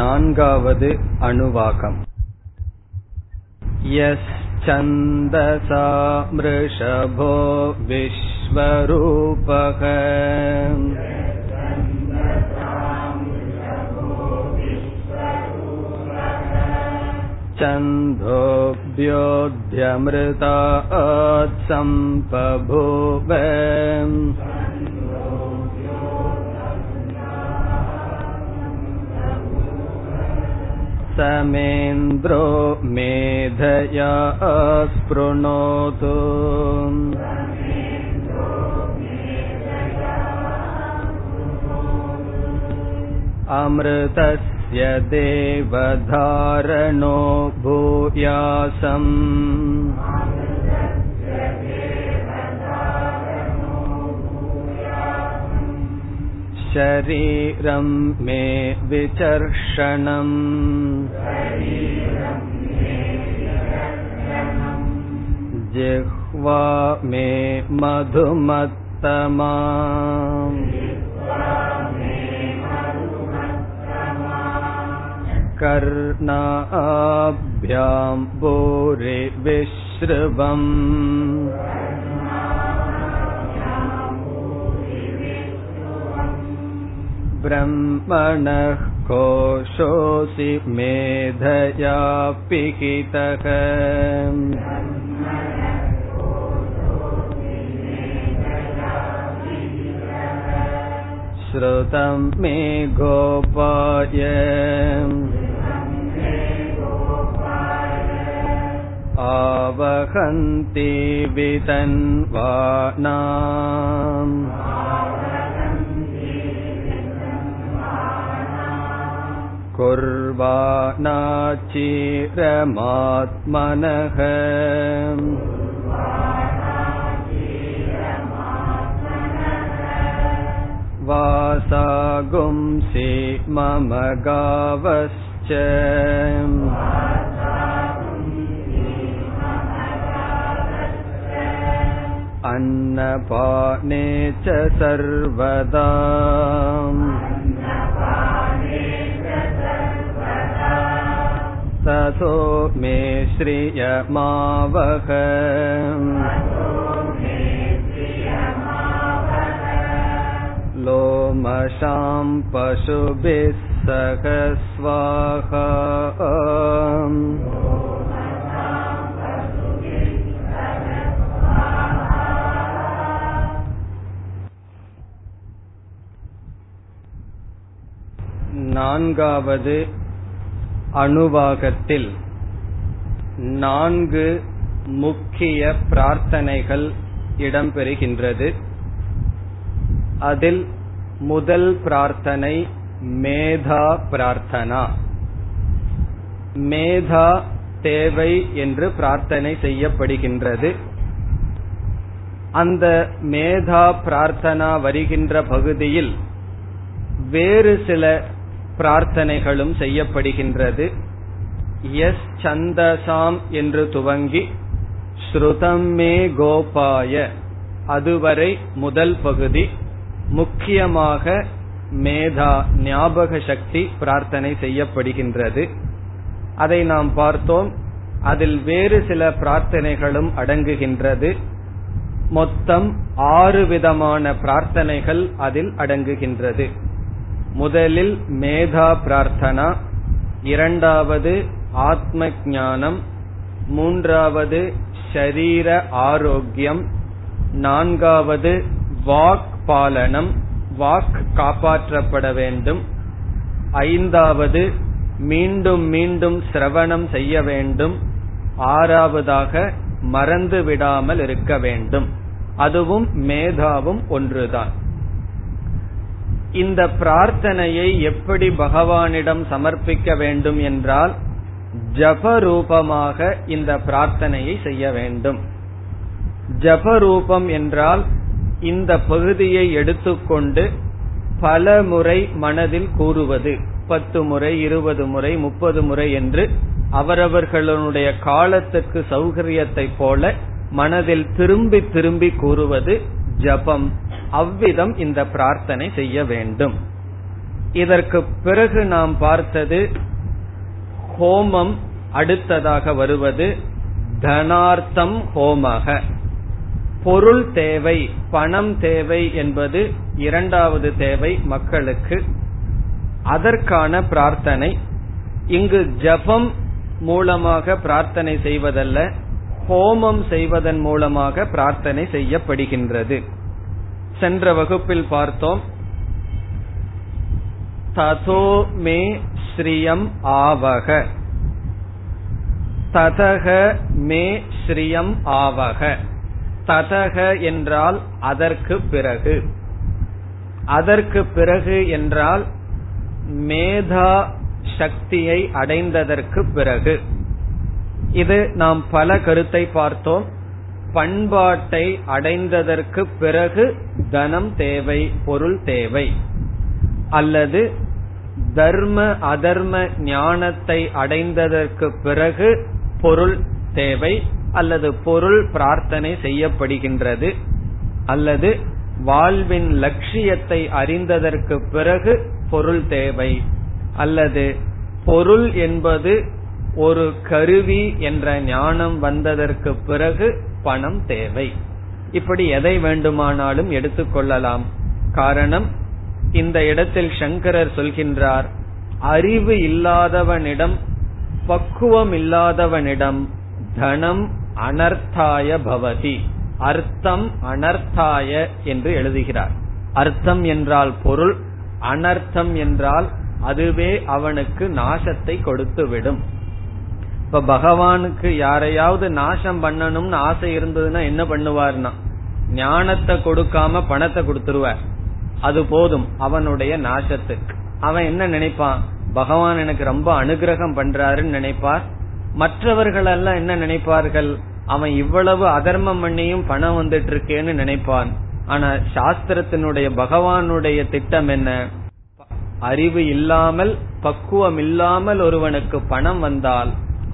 நான்காவது அணுவாகம். யஸ்சந்தசா மிருஷபோ விஸ்வரூபக சந்தோப்யோத்யம்ருதாத் சம்பபூவம். சமேந்திரோ மேதயா ஸ்ப்ருணோது அம்ருதஸ்ய தேவதாரணோ பூயாசம். ஷரீரம் மே விசர்ஷணம் ஜிஹ்வா மே மதுமத்தமா கர்ணாப்யாம் பூரி விஷ்ருவம். பிரம்மணஹ் கோஷோசி மேதயா பிகிதக ஸ்ருதம் மே கோபாய ஆவஹந்தி விதன்வானாம். குர்வாணாச்சீரமாத்மனஹ வாசாகும்சி மம காவஸ்ச அன்னபானே ச சர்வதா. ததோ மே ஸ்ரீயமாவக லோமசாம் பசுபிஸ் சக ஸ்வாஹா. நான்காவது அணுவாகத்தில் நான்கு முக்கிய பிரார்த்தனைகள் இடம்பெறுகின்றது. அதில் முதல் பிரார்த்தனை மேதா பிரார்த்தனா. மேதா தேவை என்று பிரார்த்தனை செய்யப்படுகின்றது. அந்த மேதா பிரார்த்தனா வருகின்ற பகுதியில் வேறு சில பிரார்த்தனைகளும் செய்யப்படுகின்றது. எஸ் சந்தசாம் என்று துவங்கி ஸ்ருதம் மே கோபாய அதுவரை முதல் பகுதி முக்கியமாக மேதா ஞாபக சக்தி பிரார்த்தனை செய்யப்படுகின்றது. அதை நாம் பார்த்தோம். அதில் வேறு சில பிரார்த்தனைகளும் அடங்குகின்றது. மொத்தம் 6 விதமான பிரார்த்தனைகள் அதில் அடங்குகின்றது. முதலில் மேதா பிரார்த்தனா, இரண்டாவது ஆத்ம ஞானம், மூன்றாவது ஷரீர ஆரோக்கியம், நான்காவது வாக் பாலனம், வாக் காப்பாற்றப்பட வேண்டும், ஐந்தாவது மீண்டும் மீண்டும் சிரவணம் செய்ய வேண்டும், ஆறாவதாக மறந்து விடாமல் இருக்க வேண்டும். அதுவும் மேதாவும் ஒன்றுதான். இந்த பிரார்த்தனையை எப்படி பகவானிடம் சமர்ப்பிக்க வேண்டும் என்றால் ஜபரூபமாக இந்த பிரார்த்தனையை செய்ய வேண்டும். ஜபரூபம் என்றால் இந்த பகுதியை எடுத்துக்கொண்டு பல முறை மனதில் கூறுவது, 10 முறை, 20 முறை, 30 முறை என்று அவரவர்களுடைய காலத்துக்கு சௌகரியத்தை போல மனதில் திரும்பி திரும்பி கூறுவது ஜபம். அவ்விதம் இந்த பிரார்த்தனை செய்ய வேண்டும். இதற்கு பிறகு நாம் பார்த்தது ஹோமம், அடுத்ததாக வருவது தனார்த்தம் ஹோமக, பொருள் தேவை, பணம் தேவை என்பது இரண்டாவது தேவை மக்களுக்கு, அதற்கான பிரார்த்தனை. இங்கு ஜபம் மூலமாக பிரார்த்தனை செய்வதல்ல, ஹோமம் செய்வதன் மூலமாக பிரார்த்தனை செய்யப்படுகின்றது. சென்ற வகுப்பில் பார்த்தோம், ததோ மே ஸ்ரீயம் ஆவக, ததக மே ஸ்ரீயம் ஆவக, ததக என்றால் அதற்கு பிறகு, அதற்கு பிறகு என்றால் மேதா சக்தியை அடைந்ததற்கு பிறகு. இது நாம் பல கருத்தை பார்த்தோம், பண்பாட்டை அடைந்ததற்கு பிறகு தனம் தேவை, பொருள் தேவை, அல்லது தர்ம அதர்ம ஞானத்தை அடைந்ததற்கு பிறகு பொருள் தேவை, அல்லது பொருள் பிரார்த்தனை செய்யப்படுகின்றது, அல்லது வாழ்வின் லட்சியத்தை அறிந்ததற்கு பிறகு பொருள் தேவை, அல்லது பொருள் என்பது ஒரு கருவி என்ற ஞானம் வந்ததற்கு பிறகு பணம் தேவை. இப்படி எதை வேண்டுமானாலும் எடுத்துக்கொள்ளலாம். காரணம், இந்த இடத்தில் சங்கரர் சொல்கின்றார், அறிவு இல்லாதவனிடம், பக்குவம் இல்லாதவனிடம் தனம் அனர்த்தாய பவதி, அர்த்தம் அனர்த்தாய என்று எழுதுகிறார். அர்த்தம் என்றால் பொருள், அனர்த்தம் என்றால் அதுவே அவனுக்கு நாசத்தை கொடுத்துவிடும். இப்ப பகவானுக்கு யாரையாவது நாசம் பண்ணணும்னு ஆசை இருந்ததுன்னா என்ன பண்ணுவார்னா, ஞானத்தை கொடுக்காம பணத்தை கொடுத்துருவார், அது போதும் அவனுடைய நாசத்துக்கு. அவன் என்ன நினைப்பான், பகவான் எனக்கு ரொம்ப அனுகிரகம் பண்றாருன்னு நினைப்பார். மற்றவர்களெல்லாம் என்ன நினைப்பார்கள், அவன் இவ்வளவு அதர்மம் பண்ணியும் பணம் வந்துட்டு இருக்கேன்னு நினைப்பான். ஆனா சாஸ்திரத்தினுடைய பகவானுடைய திட்டம் என்ன, அறிவு இல்லாமல் பக்குவம் இல்லாமல் ஒருவனுக்கு பணம் வந்தால்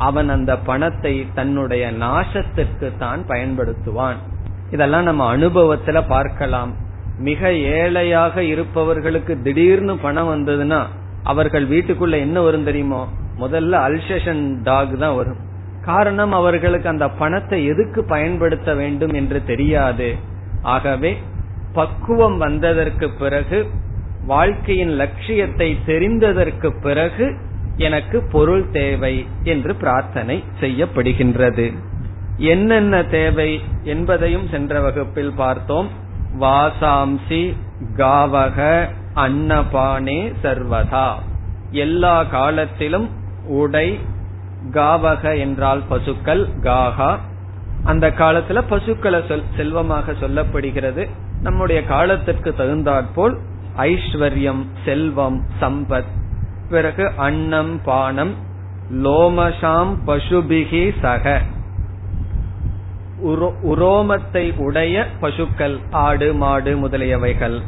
அவன் அந்த பணத்தை தன்னுடைய நாசத்திற்கு தான் பயன்படுத்துவான். இதெல்லாம் நம்ம அனுபவத்துல பார்க்கலாம். மிக ஏழையாக இருப்பவர்களுக்கு திடீர்னு பணம் வந்ததுன்னா அவர்கள் வீட்டுக்குள்ள என்ன வரும் தெரியுமோ, முதல்ல அல்சேஷன் டாக் தான் வரும். காரணம், அவர்களுக்கு அந்த பணத்தை எதுக்கு பயன்படுத்த வேண்டும் என்று தெரியாது. ஆகவே பக்குவம் வந்ததற்கு பிறகு, வாழ்க்கையின் லட்சியத்தை தெரிந்ததற்கு பிறகு எனக்கு பொருள் தேவை என்று பிரார்த்தனை செய்யப்படுகின்றது. என்னென்ன தேவை என்பதையும் சென்ற வகுப்பில் பார்த்தோம். வாசாம்சி காவக அன்னபானே சர்வதா, எல்லா காலத்திலும் உடை, காவக என்றால் பசுக்கள், காகா அந்த காலத்துல பசுக்களை செல்வமாக சொல்லப்படுகிறது. நம்முடைய காலத்திற்கு தகுந்தாற்போல் ஐஸ்வர்யம், செல்வம், சம்பத். பிறகு அன்னம் பானம், லோமசாம் பசுபிகி சக, உரோமத்தை உடைய பசுக்கள், ஆடு மாடு முதலியவைகள்.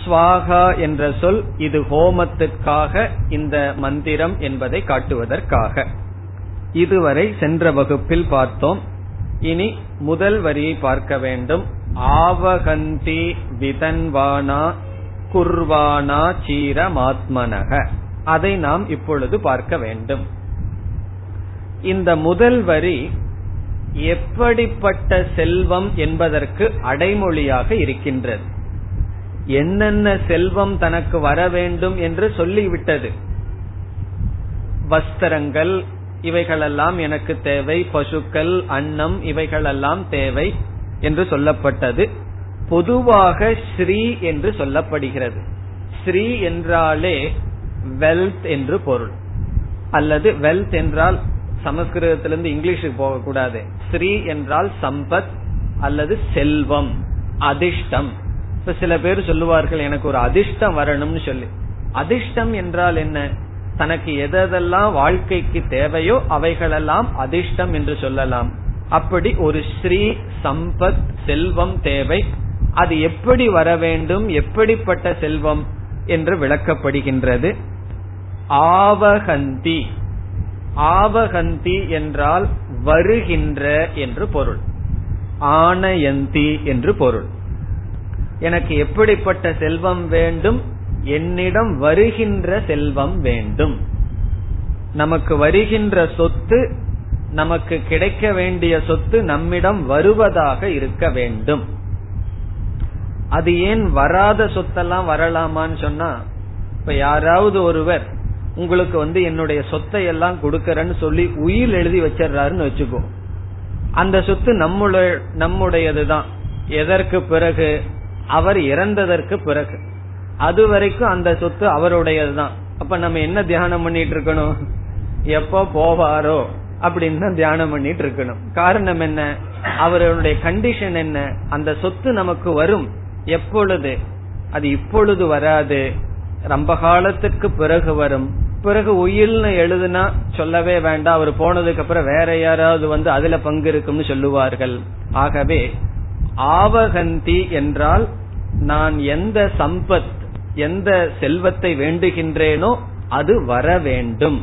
ஸ்வாகா என்ற சொல் இது ஹோமத்திற்காக இந்த மந்திரம் என்பதை காட்டுவதற்காக. இதுவரை சென்ற வகுப்பில் பார்த்தோம். இனி முதல் வரியை பார்க்க வேண்டும். ஆவகந்தி விதன்வானா குர்வானா சீரமாத்மனக, அதை நாம் இப்பொழுது பார்க்க வேண்டும். இந்த முதல் வரி எப்படிப்பட்ட செல்வம் என்பதற்கு அடைமொழியாக இருக்கின்றது. என்னென்ன செல்வம் தனக்கு வர வேண்டும் என்று சொல்லிவிட்டது. வஸ்திரங்கள் இவைகளெல்லாம் எனக்கு தேவை, பசுக்கள், அன்னம் இவைகளெல்லாம் தேவை என்று சொல்லப்பட்டது. பொதுவாக ஸ்ரீ என்று சொல்லப்படுகிறது. ஸ்ரீ என்றாலே வெல்த் என்று பொருள், அல்லது வெல்த் என்றால் சமஸ்கிருதத்திலிருந்து இங்கிலீஷுக்கு போகக்கூடாது. ஸ்ரீ என்றால் சம்பத் அல்லது செல்வம், அதிர்ஷ்டம். இப்ப சில பேர் சொல்லுவார்கள், எனக்கு ஒரு அதிர்ஷ்டம் வரணும்னு சொல்லி. அதிர்ஷ்டம் என்றால் என்ன, தனக்கு எதெல்லாம் வாழ்க்கைக்கு தேவையோ அவைகளெல்லாம் அதிர்ஷ்டம் என்று சொல்லலாம். அப்படி ஒரு ஸ்ரீ சம்பத் செல்வம் தேவை. அது எப்படி வர வேண்டும், எப்படிப்பட்ட செல்வம் என்று விளக்கப்படுகின்றது. ஆவகந்தி, ஆவகந்தி என்றால் வருகின்ற என்று பொருள், ஆனயந்தி என்று பொருள். எனக்கு எப்படிப்பட்ட செல்வம் வேண்டும், என்னிடம் வருகின்ற செல்வம் வேண்டும். நமக்கு வருகின்ற சொத்து, நமக்கு கிடைக்க வேண்டிய சொத்து நம்மிடம் வருவதாக இருக்க வேண்டும். அது ஏன் வராத சொத்தெல்லாம் வரலாமான்னு சொன்னா, இப்ப யாராவது ஒருவர் உங்களுக்கு என்னுடைய சொத்தை எல்லாம் கொடுக்கறன்னு சொல்லி உயில் எழுதி வச்சிடறாருன்னு வச்சுக்கோ, அந்த சொத்து நம்முடையதுதான். எதற்கு பிறகு? அவர் இறந்ததற்கு பிறகு. அது வரைக்கும் அந்த சொத்து அவருடையதுதான். அப்ப நம்ம என்ன தியானம் பண்ணிட்டு இருக்கணும்? எப்போ போவாரோ அப்படின்னு தான் தியானம் பண்ணிட்டு இருக்கணும். காரணம் என்ன? அவருடைய கண்டிஷன் என்ன? அந்த சொத்து நமக்கு வரும் எப்பொழுது? அது இப்பொழுது வராது, ரொம்ப காலத்துக்கு பிறகு வரும். பிறகு உயில்னு எழுதுனா சொல்லவே வேண்டாம், அவர் போனதுக்கு அப்புறம் வேற யாராவது அதுல பங்கு இருக்கும்னு சொல்லுவார்கள். ஆகவே ஆவகந்தி என்றால் நான் எந்த சம்பத், எந்த செல்வத்தை வேண்டுகின்றேனோ அது வர வேண்டும்,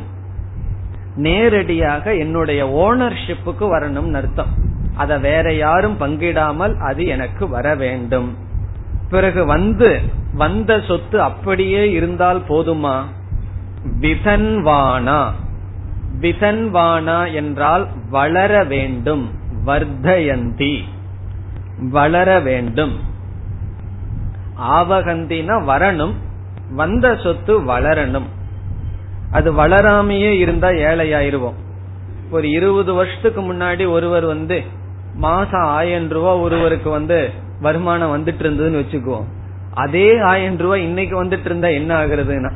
நேரடியாக என்னுடைய ஓனர்ஷிப்புக்கு வரணும்னு அர்த்தம். அத வேற யாரும் பங்கிடாமல் அது எனக்கு வர வேண்டும். பிறகு வந்த சொத்து அப்படியே இருந்தால் போதுமா? விதன்வானா, விதன்வானா என்றால் வளர வேண்டும். வர்தயந்தி வளர வேண்டும். ஆவகந்தினா வரணும், வந்த சொத்து வளரணும். அது வளராமையே இருந்தா ஏழையாயிருவோம். ஒரு 20 வருஷத்துக்கு முன்னாடி ஒருவர் மாசம் 1000 ரூபா ஒருவருக்கு வருமானம் வந்துட்டு இருந்ததுன்னு வச்சுக்குவோம். அதே 1000 ரூபாய் இன்னைக்கு வந்துட்டு இருந்தா என்ன ஆகுறதுன்னா,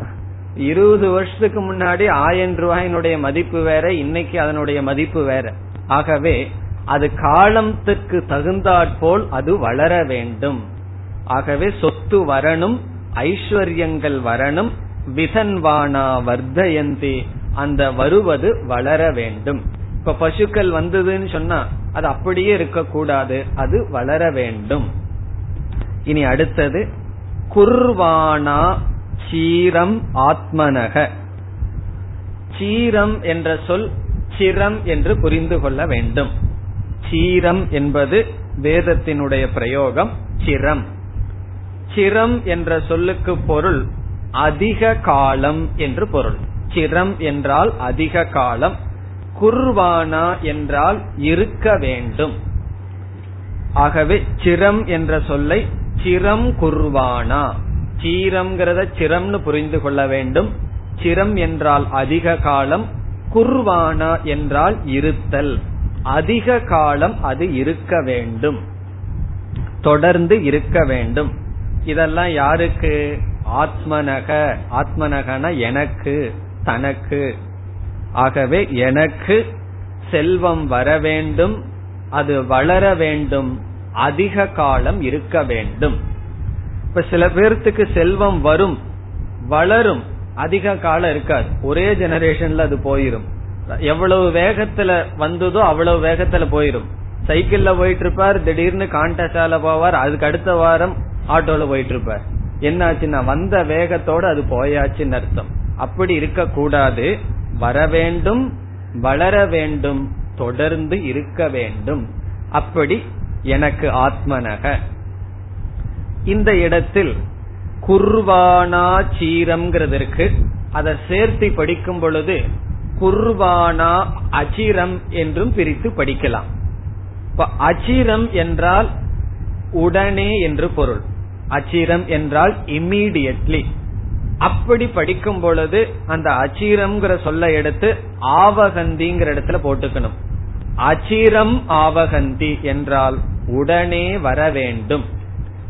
20 வருஷத்துக்கு முன்னாடி 1000 ரூபாயினுடைய மதிப்பு வேற, இன்னைக்கு அதனுடைய மதிப்பு வேற. ஆகவே அது காலத்துக்கு தகுந்தாற்போல் அது வளர வேண்டும். ஆகவே சொத்து வரணும், ஐஸ்வர்யங்கள் வரணும். விதன்வானா வர்தயந்தி, அந்த வருவது வளர வேண்டும். இப்ப பசுக்கள் வந்ததுன்னு சொன்னா அது அப்படியே இருக்க கூடாது, அது வளர வேண்டும். இனி அடுத்தது குர்வானா சீரம் ஆத்மனக. சீரம் என்ற சொல் சிரம் என்று புரிந்து கொள்ள வேண்டும். சீரம் என்பது வேதத்தினுடைய பிரயோகம். சிரம், சிரம் என்ற சொல்லுக்கு பொருள் அதிக காலம் என்று பொருள். சிரம் என்றால் அதிக காலம். குர்வானா என்றால் இருக்க வேண்டும். ஆகவே சிரம் என்ற சொல்லை சிரம் குர்வானா, சீரம்ங்கிறத சிரம்னு புரிந்து கொள்ள வேண்டும். சிரம் என்றால் அதிக காலம், குர்வானா என்றால் இருத்தல். அதிக காலம் அது இருக்க வேண்டும், தொடர்ந்து இருக்க வேண்டும். இதெல்லாம் யாருக்கு? ஆத்மனக. ஆத்மனகன எனக்கு, தனக்கு. ஆகவே எனக்கு செல்வம் வர வேண்டும், அது வளர வேண்டும், அதிக காலம் இருக்க வேண்டும். இப்ப சில பேர்த்துக்கு செல்வம் வரும், வளரும், அதிக காலம் இருக்காது, ஒரே ஜெனரேஷன்ல அது போயிரும். எவ்வளவு வேகத்துல வந்ததோ அவ்வளவு வேகத்துல போயிரும். சைக்கிள்ல போயிட்டு இருப்பார், திடீர்னு காண்டால போவார், அதுக்கு அடுத்த வாரம் ஆட்டோல போயிட்டு இருப்பார். என்னாச்சுன்னா வந்த வேகத்தோட அது போயாச்சுன்னு அர்த்தம். அப்படி இருக்க கூடாது, வர வேண்டும், வளர வேண்டும், தொடர்ந்து இருக்க வேண்டும். அப்படி எனக்கு ஆத்மனக. இந்த இடத்தில் குர்வானா சீரம்ங்கிறதுக்கு அதை சேர்த்து படிக்கும் பொழுது குர்வானா அச்சிரம் என்றும் பிரித்து படிக்கலாம். இப்ப அச்சிரம் என்றால் உடனே என்று பொருள். அச்சிரம் என்றால் இம்மீடியட்லி. அப்படி படிக்கும் பொழுது அந்த அச்சிரம்ங்கிற சொல்ல எடுத்து ஆவகந்திங்கிற இடத்துல போட்டுக்கணும். அச்சிரம் ஆவகந்தி என்றால் உடனே வர வேண்டும்.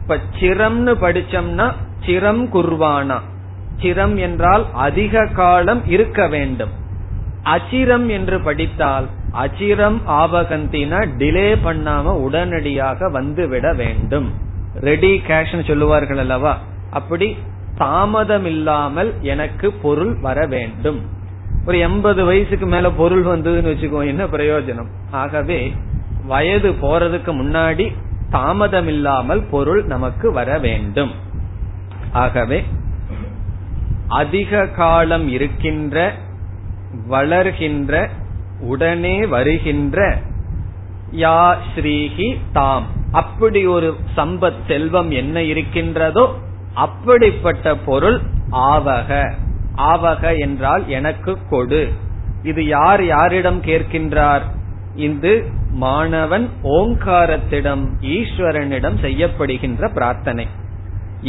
இப்ப சிரம்னு படிச்சோம்னா சிரம் குர்வானா, சிரம் என்றால் அதிக காலம் இருக்க வேண்டும். அச்சிரம் என்று படித்தால் அச்சிரம் ஆவகந்தினா டிலே பண்ணாம உடனடியாக வந்துவிட வேண்டும். ரெடி கேஷ் சொல்லுவார்கள் அல்லவா, அப்படி தாமதம் இல்லாமல் எனக்கு பொருள் வர வேண்டும். ஒரு 80 வயசுக்கு மேல பொருள் வந்ததுன்னு வச்சுக்கோ, என்ன பிரயோஜனம்? ஆகவே வயது போறதுக்கு முன்னாடி தாமதம் இல்லாமல் பொருள் நமக்கு வர வேண்டும். ஆகவே அதிக காலம் இருக்கின்ற, வளர்கின்ற, உடனே வருகின்ற யா ஸ்ரீஹி தாம், அப்படி ஒரு சம்பத் செல்வம் என்ன இருக்கின்றதோ அப்படிப்பட்ட பொருள் ஆவக. ஆவக என்றால் எனக்கு கொடு. இது யார் யாரிடம் கேட்கின்றார்? இது மாணவன் ஓங்காரத்திடம், ஈஸ்வரனிடம் செய்யப்படுகின்ற பிரார்த்தனை.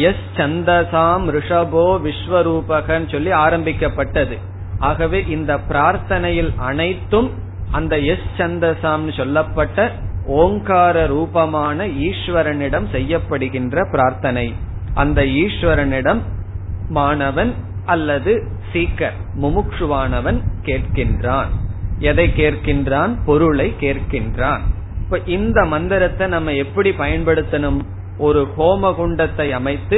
எஸ் சந்தசாம் ரிஷபோ விஸ்வரூபகன்னு சொல்லி ஆரம்பிக்கப்பட்டது. ஆகவே இந்த பிரார்த்தனையில் அனைத்தும் அந்த எஸ் சந்தசாம் சொல்லப்பட்ட ஓங்கார ரூபமான ஈஸ்வரனிடம் செய்யப்படுகின்ற பிரார்த்தனை. அந்த ஈஸ்வரனிடம் மாணவன் அல்லது சீக்கர் முமுக்ஷுவானவன் கேட்கின்றான். எதை கேட்கின்றான்? பொருளை கேட்கின்றான். இப்ப இந்த மந்திரத்தை நம்ம எப்படி பயன்படுத்தணும்? ஒரு ஹோமகுண்டத்தை அமைத்து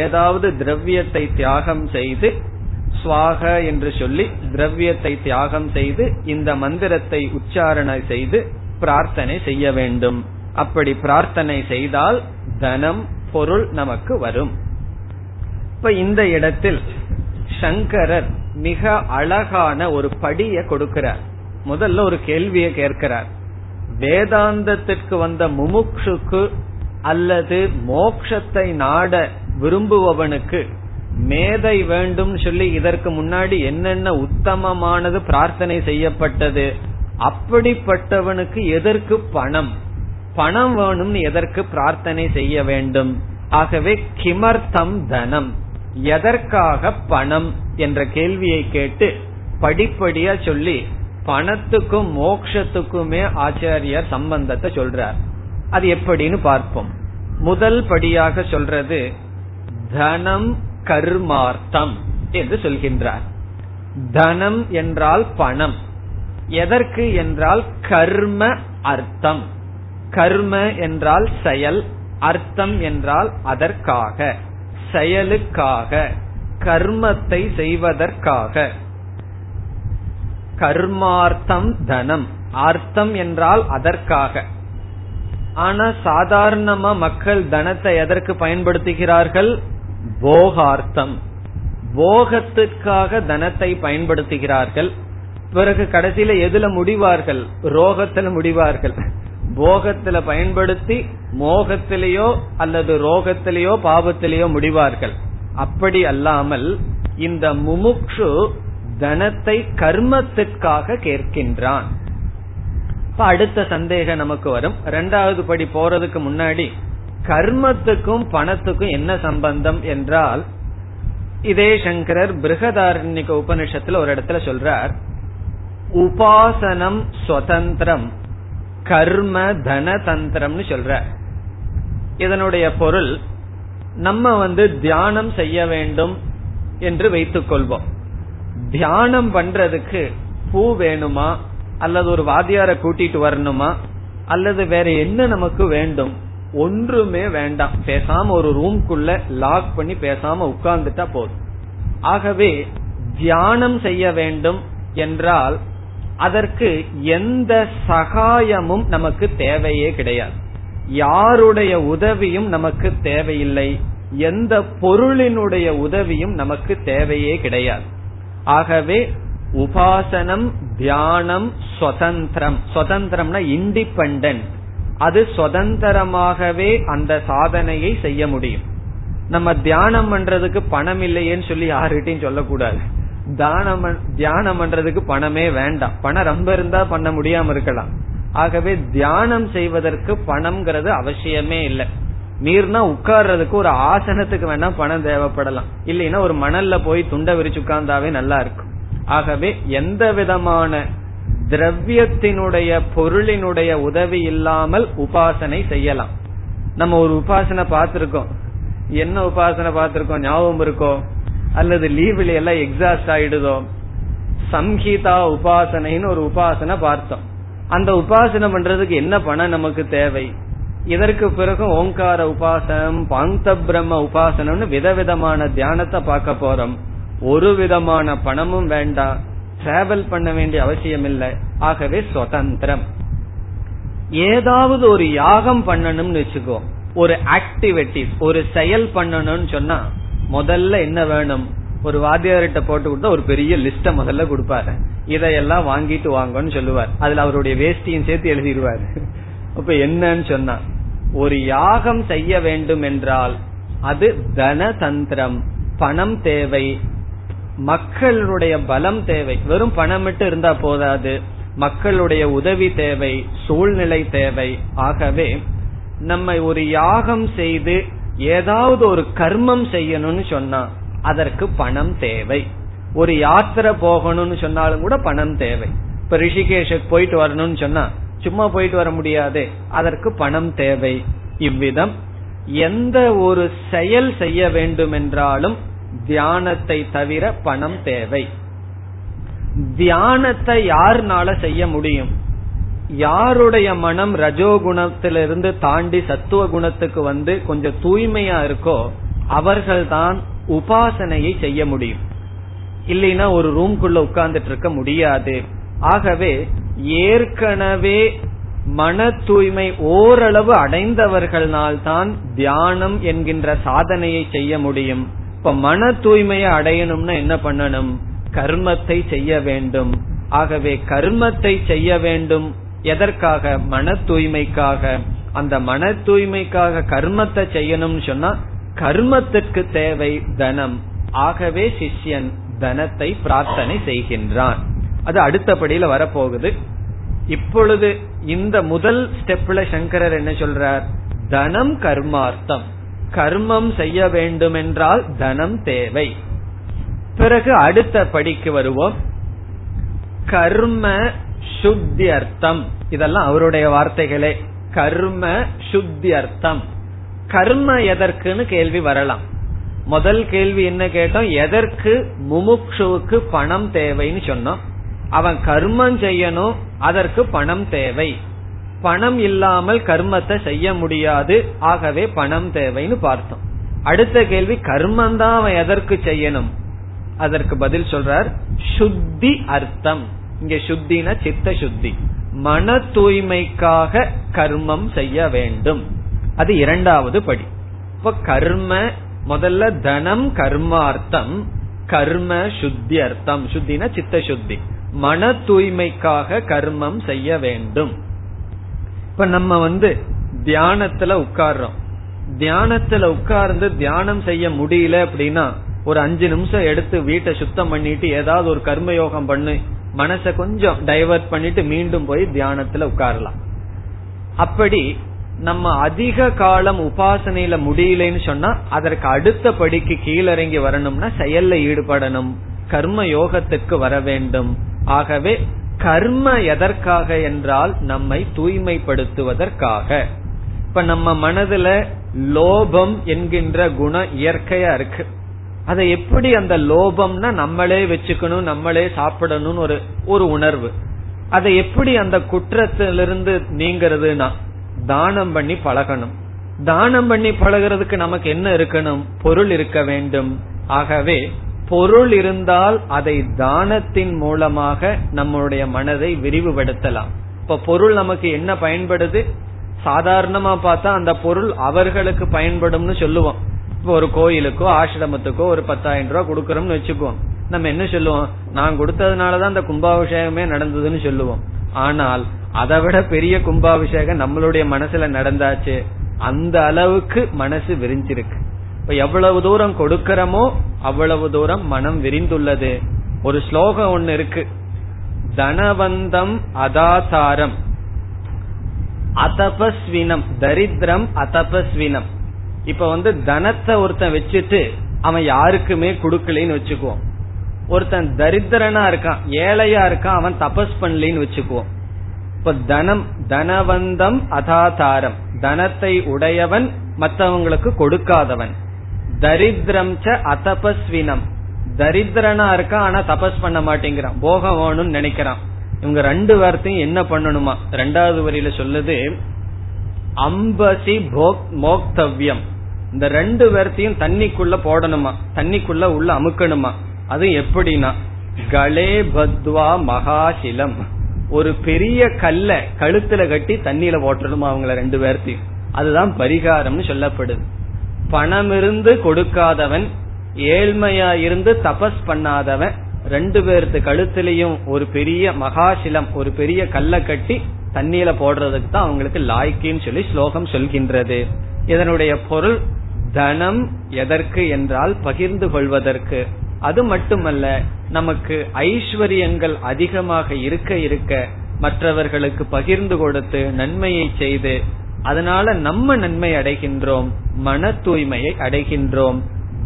ஏதாவது திரவியத்தை தியாகம் செய்து, ஸ்வாக என்று சொல்லி திரவியத்தை தியாகம் செய்து இந்த மந்திரத்தை உச்சாரணை செய்து பிரார்த்தனை செய்ய வேண்டும். அப்படி பிரார்த்தனை செய்தால் தனம், பொருள் நமக்கு வரும். இப்ப இந்த இடத்தில் சங்கரர் மிக அழகான ஒரு படியை கொடுக்கிறார். முதல்ல ஒரு கேள்வியை கேட்கிறார். வேதாந்தத்திற்கு வந்த முமுக்ஷுக்கு அல்லது மோட்சத்தை நாட விரும்புபவனுக்கு மேதை வேண்டும் சொல்லி இதற்கு முன்னாடி என்னென்ன உத்தமமானது பிரார்த்தனை செய்யப்பட்டது, அப்படிப்பட்டவனுக்கு எதற்கு பணம், பணம் வேணும்னு எதற்கு பிரார்த்தனை செய்ய வேண்டும்? ஆகவே கிமர்த்தம் தனம், எதற்காக பணம் என்ற கேள்வியை கேட்டு படிப்படியா சொல்லி பணத்துக்கும் மோட்சத்துக்குமே ஆச்சாரியர் சம்பந்தத்தை சொல்றார். அது எப்படின்னு பார்ப்போம். முதல் படியாக சொல்றது தனம் கர்மார்த்தம் என்று சொல்கின்றார். தனம் என்றால் பணம். எதற்கு என்றால் கர்ம அர்த்தம். கர்ம என்றால் செயல், அர்த்தம் என்றால் அதற்காக, செயலுக்காக, கர்மத்தை செய்வதற்காக. கர்மார்த்தம் தனம், அர்த்தம் என்றால் அதற்காக. ஆனா சாதாரணமா மக்கள் தனத்தை எதற்கு பயன்படுத்துகிறார்கள்? போகார்த்தம், போகத்திற்காக தனத்தை பயன்படுத்துகிறார்கள். பிறகு கடைசியில எதுல முடிவார்கள்? ரோகத்துல முடிவார்கள். போகத்துல பயன்படுத்தி மோகத்திலேயோ அல்லது ரோகத்திலேயோ பாவத்திலேயோ முடிவார்கள். அப்படி அல்லாமல் இந்த முமுக்ஷு தனத்தை கர்மத்திற்காக கேட்கின்றான். இப்ப அடுத்த சந்தேகம் நமக்கு வரும். இரண்டாவது படி போறதுக்கு முன்னாடி கர்மத்துக்கும் பணத்துக்கும் என்ன சம்பந்தம் என்றால், இதே சங்கரர் பிருகதாரண்யக உபனிஷத்துல ஒரு இடத்துல சொல்றார், உபாசனம் ஸ்வதந்திரம் கர்ம தன தந்திரம்னு சொல்ற. இதனுடைய பொருள், நம்ம தியானம் செய்ய வேண்டும் என்று வைத்துக் கொள்வோம். தியானம் பண்றதுக்கு பூ வேணுமா, அல்லது ஒரு வாத்தியார கூட்டிட்டு வரணுமா, அல்லது வேற என்ன நமக்கு வேண்டும்? ஒன்றுமே வேண்டாம். பேசாம ஒரு ரூம்குள்ள லாக் பண்ணி பேசாம உட்கார்ந்துட்டா போதும். ஆகவே தியானம் செய்ய வேண்டும் என்றால் அதற்கு எந்த சகாயமும் நமக்கு தேவையே கிடையாது. யாருடைய உதவியும் நமக்கு தேவையில்லை, எந்த பொருளினுடைய உதவியும் நமக்கு தேவையே கிடையாது. ஆகவே உபாசனம் தியானம் சுதந்திரம், சுதந்திரம்னா இண்டிபெண்டன்ட், அது சுதந்திரமாகவே அந்த சாதனையை செய்ய முடியும். நம்ம தியானம் பண்றதுக்கு பணம் இல்லையேன்னு சொல்லி யாருகிட்டையும் சொல்லக்கூடாது. தியானம் பண்றதுக்கு பணமே வேண்டாம், பணம் ரொம்ப இருந்தா பண்ண முடியாம இருக்கலாம். ஆகவே தியானம் செய்வதற்கு பணம்ங்கிறது அவசியமே இல்லை. மீறினா உட்கார்றதுக்கு ஒரு ஆசனத்துக்கு வேணா பணம் தேவைப்படலாம், இல்லைன்னா ஒரு மணல்ல போய் துண்டை விரிச்சு உட்கார்ந்தாவே நல்லா இருக்கும். ஆகவே எந்த விதமான திரவியத்தினுடைய பொருளினுடைய உதவி இல்லாமல் உபாசனை செய்யலாம். நம்ம ஒரு உபாசனை பார்த்திருக்கோம். என்ன உபாசனை பார்த்திருக்கோம்? ஞாபகம் இருக்கோ? அல்லது லீவ்ல எல்லாம் எக்ஸாஸ்ட் ஆயிடுதோ? சம்ஹீதா உபாசனைன்னு ஒரு உபாசனை பார்த்தோம். அந்த உபாசனை பண்றதுக்கு என்ன பணம் நமக்கு தேவை? இதற்கு பிறகு ஓங்கார உபாசனம், பாந்த பிரம்ம உபாசனம்னு விதவிதமான தியானத்தை பார்க்க போறோம். ஒரு விதமான பணமும் வேண்டாம், டிராவல் பண்ண வேண்டிய அவசியம் இல்லை. ஆகவே சுதந்திரம். ஏதாவது ஒரு யாகம் பண்ணணும்னு வச்சுக்கோ, ஒரு ஆக்டிவிட்டிஸ், ஒரு செயல் பண்ணணும்னு சொன்னா முதல்ல என்ன வேணும்? ஒரு வாத்தியார்கிட்ட போட்டு கொடுத்தா ஒரு பெரிய லிஸ்ட முதல்ல கொடுப்பாரு, இதையெல்லாம் வாங்கிட்டு வாங்கன்னு சொல்லுவார். அதுல அவருடைய வேஷ்டியும் சேர்த்து எழுதிடுவாரு. அப்ப என்னன்னு சொன்னா, ஒரு யாகம் செய்ய வேண்டும் என்றால் அது தனதந்திரம், பணம் தேவை, மக்களுடைய பலம் தேவை. வெறும் பணம் மட்டும் இருந்தா போதாது, மக்களுடைய உதவி தேவை, சூழ்நிலை தேவை. ஆகவே நம்ம ஒரு யாகம் செய்து ஏதாவது ஒரு கர்மம் செய்யணும்னு சொன்னா அதற்கு பணம் தேவை. ஒரு யாத்திரை போகணும்னு சொன்னாலும் கூட பணம் தேவை. இப்ப ரிஷிகேஷுக்கு போயிட்டு வரணும்னு சொன்னா சும்மா போயிட்டு வர முடியாது, அதற்கு பணம் தேவை. இவ்விதம் எந்த ஒரு செயல் செய்ய வேண்டும் என்றாலும் தியானத்தை தவிர பணம் தேவை. தியானத்தை யாருனால செய்ய முடியும்? யாருடைய மனம் ரஜோகுணத்திலிருந்து தாண்டி சத்துவ குணத்துக்கு வந்து கொஞ்சம் தூய்மையா இருக்கோ அவர்கள்தான் உபாசனையை செய்ய முடியும். இல்லைன்னா ஒரு ரூம்குள்ள உட்கார்ந்துட்டு இருக்க முடியாது. ஆகவே ஏற்கனவே மன தூய்மை ஓரளவு அடைந்தவர்கள்னால்தான் தியானம் என்கின்ற சாதனையை செய்ய முடியும். இப்ப மன தூய்மையை அடையணும்னா என்ன பண்ணணும்? கர்மத்தை செய்ய வேண்டும். ஆகவே கர்மத்தை செய்ய வேண்டும். எதற்காக? மன தூய்மைக்காக. அந்த மன தூய்மைக்காக கர்மத்தை செய்யணும்னு சொன்னா கர்மத்திற்கு தேவை தனம். ஆகவே சிஷ்யன் தனத்தை பிரார்த்தனை செய்கின்றான். அது அடுத்தபடியில வரப்போகுது. இப்பொழுது இந்த முதல் ஸ்டெப்ல சங்கரர் என்ன சொல்றார்? தனம் கர்மார்த்தம், கர்மம் செய்ய வேண்டும் என்றால் தனம் தேவை. பிறகு அடுத்த படிக்கு வருவோம், கர்ம சுத்தியர்த்தம். இதெல்லாம் அவருடைய வார்த்தைகளே. கர்ம சுத்தியர்த்தம், கர்ம எதற்குன்னு கேள்வி வரலாம். முதல் கேள்வி என்ன கேட்டோம்? எதற்கு முமுக்ஷுவுக்கு பணம் தேவைன்னு சொன்னோம். அவன் கர்மம் செய்யணும், அதற்கு பணம் தேவை. பணம் இல்லாமல் கர்மத்தை செய்ய முடியாது, ஆகவே பணம் தேவைன்னு பார்த்தோம். அடுத்த கேள்வி, கர்மம் தான் அவன் எதற்கு செய்யணும்? அதற்கு பதில் சொல்றார் சுத்தி அர்த்தம். இங்க சுத்தினா சித்த சுத்தி, மன தூய்மைக்காக கர்மம் செய்ய வேண்டும். அது இரண்டாவது படி. இப்ப கர்ம முதல்ல தனம் கர்மார்த்தம், கர்ம சுத்தி அர்த்தம். சுத்தினா சித்த சுத்தி, மன தூய்மைக்காக கர்மம் செய்ய வேண்டும். இப்ப நம்ம தியானத்துல உட்கார்றோம். தியானத்துல உட்கார்ந்து தியானம் செய்ய முடியல அப்படின்னா ஒரு 5 நிமிஷம் எடுத்து வீட்டை சுத்தம் பண்ணிட்டு ஏதாவது ஒரு கர்மயோகம் பண்ணி மனசை கொஞ்சம் டைவர்ட் பண்ணிட்டு மீண்டும் போய் தியானத்துல உட்காரலாம். அப்படி நம்ம அதிக காலம் உபாசனையில முடியலன்னு சொன்னா அதற்கு அடுத்த படிக்கு கீழிறங்கி வரணும்னா செயல்ல ஈடுபடணும், கர்ம யோகத்துக்கு வர வேண்டும். ஆகவே கர்ம எதற்காக என்றால் நம்மை தூய்மைப்படுத்துவதற்காக. இப்ப நம்ம மனதுல லோபம் என்கின்ற குணம் இயற்கையா இருக்கு. அதை எப்படி அந்த லோபம்னா நம்மளே வச்சுக்கணும், நம்மளே சாப்பிடணும் ஒரு உணர்வு. அதை எப்படி அந்த குற்றத்திலிருந்து நீங்கிறதுனா தானம் பண்ணி பழகணும். தானம் பண்ணி பழகிறதுக்கு நமக்கு என்ன இருக்கணும்? பொருள் இருக்க வேண்டும். ஆகவே பொருள் இருந்தால் அதை தானத்தின் மூலமாக நம்மளுடைய மனதை விரிவுபடுத்தலாம். இப்ப பொருள் நமக்கு என்ன பயன்படுது? சாதாரணமா பார்த்தா அந்த பொருள் அவர்களுக்கு பயன்படும்னு சொல்லுவோம். இப்ப ஒரு கோயிலுக்கோ ஆசிரமத்துக்கோ ஒரு 10,000 ரூபாய் கொடுக்கறோம்னு வச்சுக்குவோம். நம்ம என்ன சொல்லுவோம்? நான் கொடுத்ததுனாலதான் அந்த கும்பாபிஷேகமே நடந்ததுன்னு சொல்லுவோம். ஆனால் அதை விட பெரிய கும்பாபிஷேகம் நம்மளுடைய மனசுல நடந்தாச்சு. அந்த அளவுக்கு மனசு விரிஞ்சிருக்கு. இப்ப எவ்வளவு தூரம் கொடுக்கிறோமோ அவ்வளவு தூரம் மனம் விரிந்துள்ளது. ஒரு ஸ்லோகம் ஒண்ணு இருக்கு, தனவந்தம் அதாதாரம் அதபஸ்வினம் தரித்திரம் அதபஸ்வினம். இப்ப தனத்தை ஒருத்தன் வச்சுட்டு அவன் யாருக்குமே கொடுக்கலன்னு வச்சுக்குவோம். ஒருத்தன் தரித்திரனா இருக்கான், ஏழையா இருக்கான், அவன் தபஸ் பண்ணலன்னு வச்சுக்குவோம். இப்ப தனம் தனவந்தம் அதாதாரம், தனத்தை உடையவன் மற்றவங்களுக்கு கொடுக்காதவன். தரித்திரம் ச அதபஸ்வினம், தரித்திரனா இருக்கா ஆனா தபஸ் பண்ண மாட்டேங்கிறான், போகம் வேணும்னு நினைக்கிறான். இவங்க ரெண்டு வார்த்தையும் என்ன பண்ணணுமா? ரெண்டாவது வரியில சொல்லுது அம்பசி மோக்தவ்யம். இந்த ரெண்டு வார்த்தையும் தண்ணிக்குள்ள போடணுமா, தண்ணிக்குள்ள உள்ள அமுக்கணுமா. அது எப்படின்னா கலே பத்வா மகாசிலம், ஒரு பெரிய கல்ல கழுத்துல கட்டி தண்ணியில போட்டணுமா அவங்கள ரெண்டு வார்த்தையும். அதுதான் பரிகாரம்னு சொல்லப்படுது. பணம் இருந்து கொடுக்காதவன், ஏழ்மையா இருந்து தபஸ் பண்ணாதவன், ரெண்டு பேர்த்து கழுத்திலையும் ஒரு பெரிய மகாசிலம், ஒரு பெரிய கல்ல கட்டி தண்ணியில போடுறதுக்கு தான் அவங்களுக்கு லாய்க்கின்னு சொல்லி ஸ்லோகம் சொல்கின்றது. இதனுடைய பொருள் தனம் எதற்கு என்றால் பகிர்ந்து கொள்வதற்கு. அது மட்டுமல்ல, நமக்கு ஐஸ்வர்யங்கள் அதிகமாக இருக்க இருக்க மற்றவர்களுக்கு பகிர்ந்து கொடுத்து நன்மையை செய்து அதனால நம்ம நன்மை அடைகின்றோம், மன தூய்மையை அடைகின்றோம்,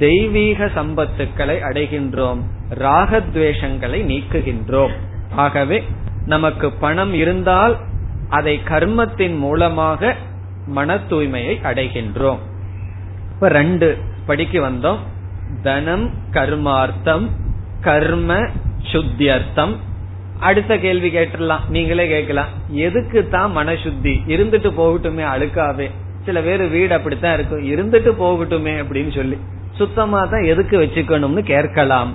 தெய்வீக சம்பத்துக்களை அடைகின்றோம், ராகத்வேஷங்களை நீக்குகின்றோம். ஆகவே நமக்கு பணம் இருந்தால் அதை கர்மத்தின் மூலமாக மன தூய்மையை அடைகின்றோம். இப்ப 2 படிக்கு வந்தோம். தனம் கர்மார்த்தம், கர்ம சுத்தியர்த்தம். அடுத்த கேள்வி கேட்டுலாம், நீங்களே கேட்கலாம், எதுக்கு தான் மனசுத்தி? இருந்துட்டு போகட்டுமே அழுக்காவே. சில பேர் வீடு அப்படித்தான் இருக்கும், இருந்துட்டு போகட்டுமே அப்படின்னு சொல்லி சுத்தமா தான் எதுக்கு வச்சுக்கணும்னு கேட்கலாம்.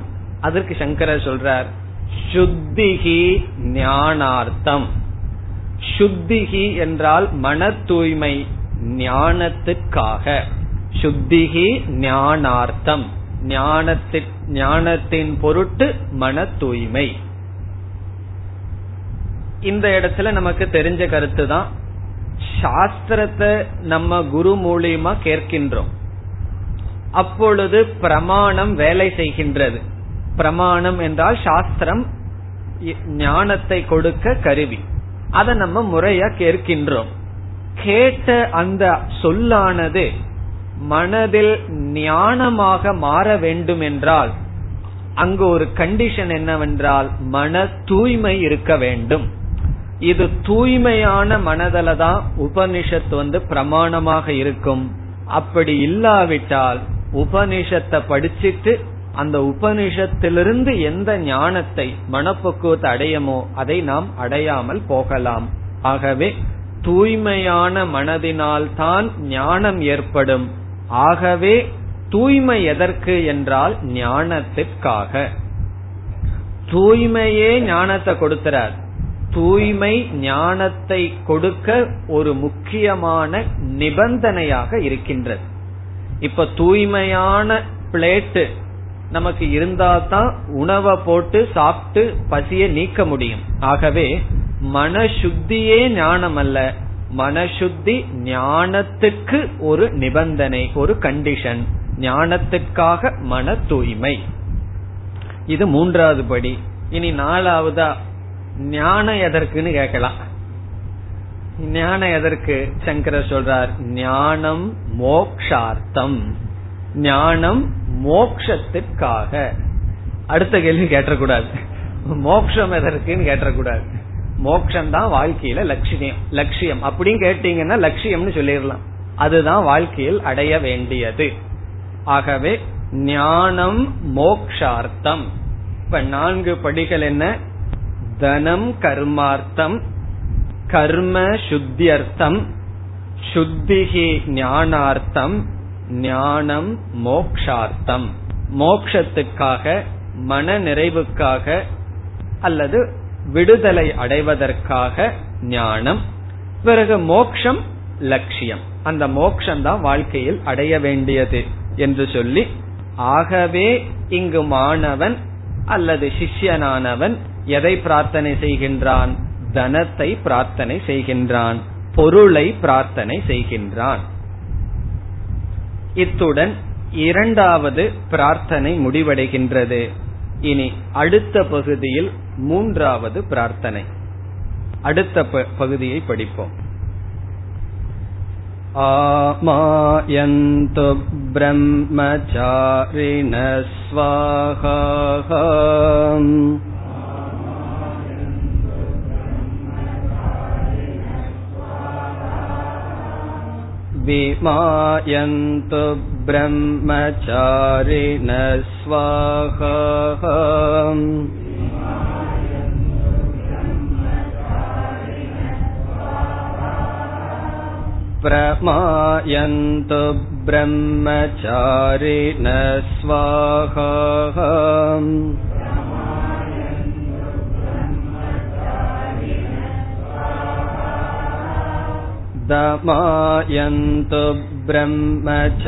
அதற்கு சங்கரர் சொல்றார், சுத்திகி ஞானார்த்தம். சுத்திகி என்றால் மன தூய்மை, ஞானத்துக்காக. சுத்திகி ஞானார்த்தம், ஞானத்தின் பொருட்டு மன தூய்மை. இந்த இடத்துல நமக்கு தெரிஞ்ச கருத்து தான், சாஸ்திரத்தை நம்ம குரு மூலியமா கேட்கின்றோம், அப்பொழுது பிரமாணம் வேலை செய்கின்றது. பிரமாணம் என்றால் சாஸ்திரம் ஞானத்தை கொடுக்க கருவி. அதை நம்ம முறையா கேட்கின்றோம். கேட்ட அந்த சொல்லானது மனதில் ஞானமாக மாற வேண்டும் என்றால் அங்கு ஒரு கண்டிஷன் என்னவென்றால் மன தூய்மை இருக்க வேண்டும். இது தூய்மையான மனதில தான் உபனிஷத் பிரமாணமாக இருக்கும். அப்படி இல்லாவிட்டால் உபனிஷத்தை படிச்சுட்டு அந்த உபனிஷத்திலிருந்து எந்த ஞானத்தை மனப்பக்குவத்தை அடையமோ அதை நாம் அடையாமல் போகலாம். ஆகவே தூய்மையான மனதினால் தான் ஞானம் ஏற்படும். ஆகவே தூய்மை எதற்கு என்றால் ஞானத்திற்காக. தூய்மையே ஞானத்தை கொடுக்கிறார். தூய்மை ஞானத்தை கொடுக்க ஒரு முக்கியமான நிபந்தனையாக இருக்கின்றது. இப்ப தூய்மையான பிளேட்டு நமக்கு இருந்தால்தான் உணவை போட்டு சாப்பிட்டு பசியை நீக்க முடியும். ஆகவே மனசுத்தியே ஞானம் அல்ல, மனசுத்தி ஞானத்துக்கு ஒரு நிபந்தனை, ஒரு கண்டிஷன். ஞானத்துக்காக மன தூய்மை, இது 3வது படி. இனி 4வதா ஞானம் எதற்குன்னு கேட்கலாம். ஞானம் எதற்கு? சங்கரர் சொல்றார், ஞானம் மோக்ஷார்த்தம், ஞானம் மோக்ஷத்திற்காக. அடுத்த கேள்வி கேட்டக்கூடாது, மோக்ஷம் எதற்குன்னு கேட்டக்கூடாது. மோக்ஷம் தான் வாழ்க்கையில லட்சியம், லட்சியம் அப்படின்னு கேட்டீங்கன்னா லட்சியம்னு சொல்லிடலாம். அதுதான் வாழ்க்கையில் அடைய வேண்டியது. ஆகவே ஞானம் மோக்ஷார்த்தம். இப்ப 4 படிகள் என்ன? தனம் கர்மார்த்தம், கர்ம சுத்தியர்த்தம், சுத்திகி ஞானார்த்தம், ஞானம் மோக்ஷார்த்தம். மோக்ஷத்துக்காக, மன நிறைவுக்காக அல்லது விடுதலை அடைவதற்காக ஞானம். பிறகு மோக்ஷம் லட்சியம், அந்த மோக்ஷம் தான் வாழ்க்கையில் அடைய வேண்டியது என்று சொல்லி, ஆகவே இங்கு மாணவன் அல்லது சிஷ்யனானவன் எதை பிரார்த்தனை செய்கின்றான்? தனத்தை பிரார்த்தனை செய்கின்றான், பொருளை பிரார்த்தனை செய்கின்றான். இத்துடன் 2வது பிரார்த்தனை முடிவடைகின்றது. இனி அடுத்த பகுதியில் 3வது பிரார்த்தனை, அடுத்த பகுதியை படிப்போம். ஆமாயந்து ப்ரஹ்மச்சாரிணஸ்வாஹா, விமாயந்து ப்ரஹ்மச்சாரிணஸ்வாஹா, பிரமாயந்து ப்ரஹ்மச்சாரிணஸ்வாஹா, தமாயந்து ப்ரஹ்மச்சாரிணஸ்வாஹா,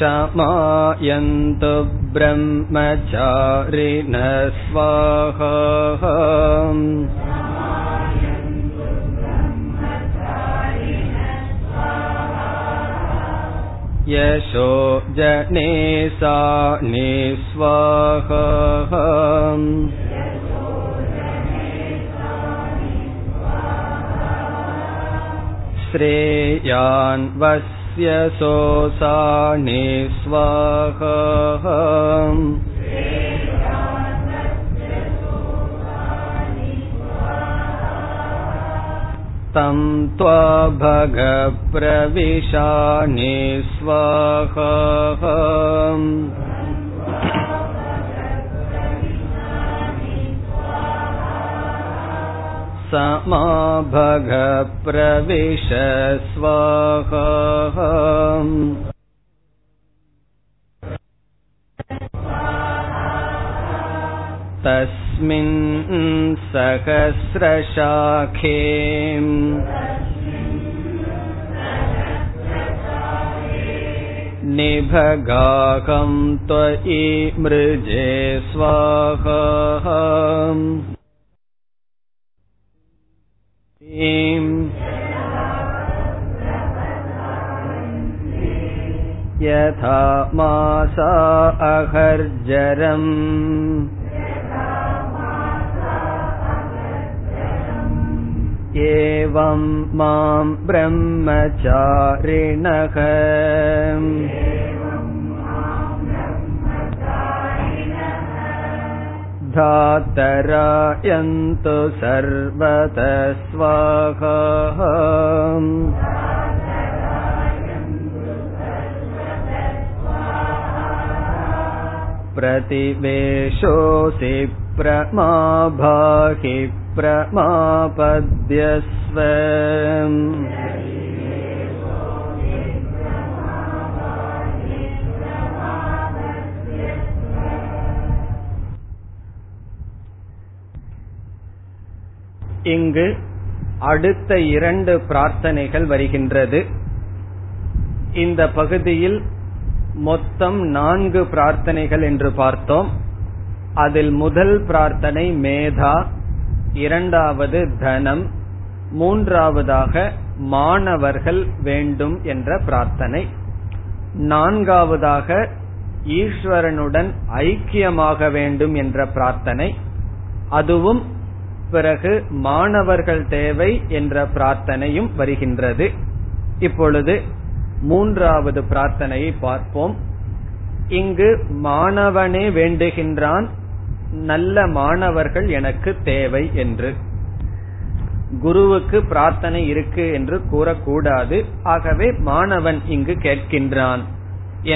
சமாயந்து ப்ரஹ்மசாரிண ஸ்வாஹா. யசோ ஜனே சானே ஸ்வாஹா. ஸ்ரேயான் வஸ்ய சோசானே ஸ்வாஹா. தம் த்வா பக ப்ரவிஷானே ஸ்வாஹா. சமாபக ப்ரவிஷ ஸ்வாஹா. தஸ்மின் சஹஸ்ரசாகே நிபகாகம் த்வயி மிருஜே ஸ்வாஹா. யதா மாசா அஹர்ஜரம் ஏவம் மாம் ப்ரஹ்மசாரிணஹ. தாதராயந்து சர்வத ஸ்வாஹா. பிரதிவேஷோசி பிரமாபாகி பிரமாபத்யஸ்வ. இங்கு அடுத்த இரண்டு பிரார்த்தனைகள் வருகின்றது. இந்த பகுதியில் மொத்தம் 4 பிரார்த்தனைகள் என்று பார்த்தோம். அதில் முதல் பிரார்த்தனை மேதா, இரண்டாவது தனம், மூன்றாவதாக மாணவர்கள் வேண்டும் என்ற பிரார்த்தனை, நான்காவதாக ஈஸ்வரனுடன் ஐக்கியமாக வேண்டும் என்ற பிரார்த்தனை, அதுவும் பிறகு மாணவர்கள் தேவை என்ற பிரார்த்தனையும் வருகின்றது. இப்பொழுது மூன்றாவது பிரார்த்தனையை பார்ப்போம். இங்கு மாணவனே வேண்டுகின்றான், நல்ல மாணவர்கள் எனக்கு தேவை என்று. குருவுக்கு பிரார்த்தனை இருக்கு என்று கூறக்கூடாது. ஆகவே மாணவன் இங்கு கேட்கின்றான்,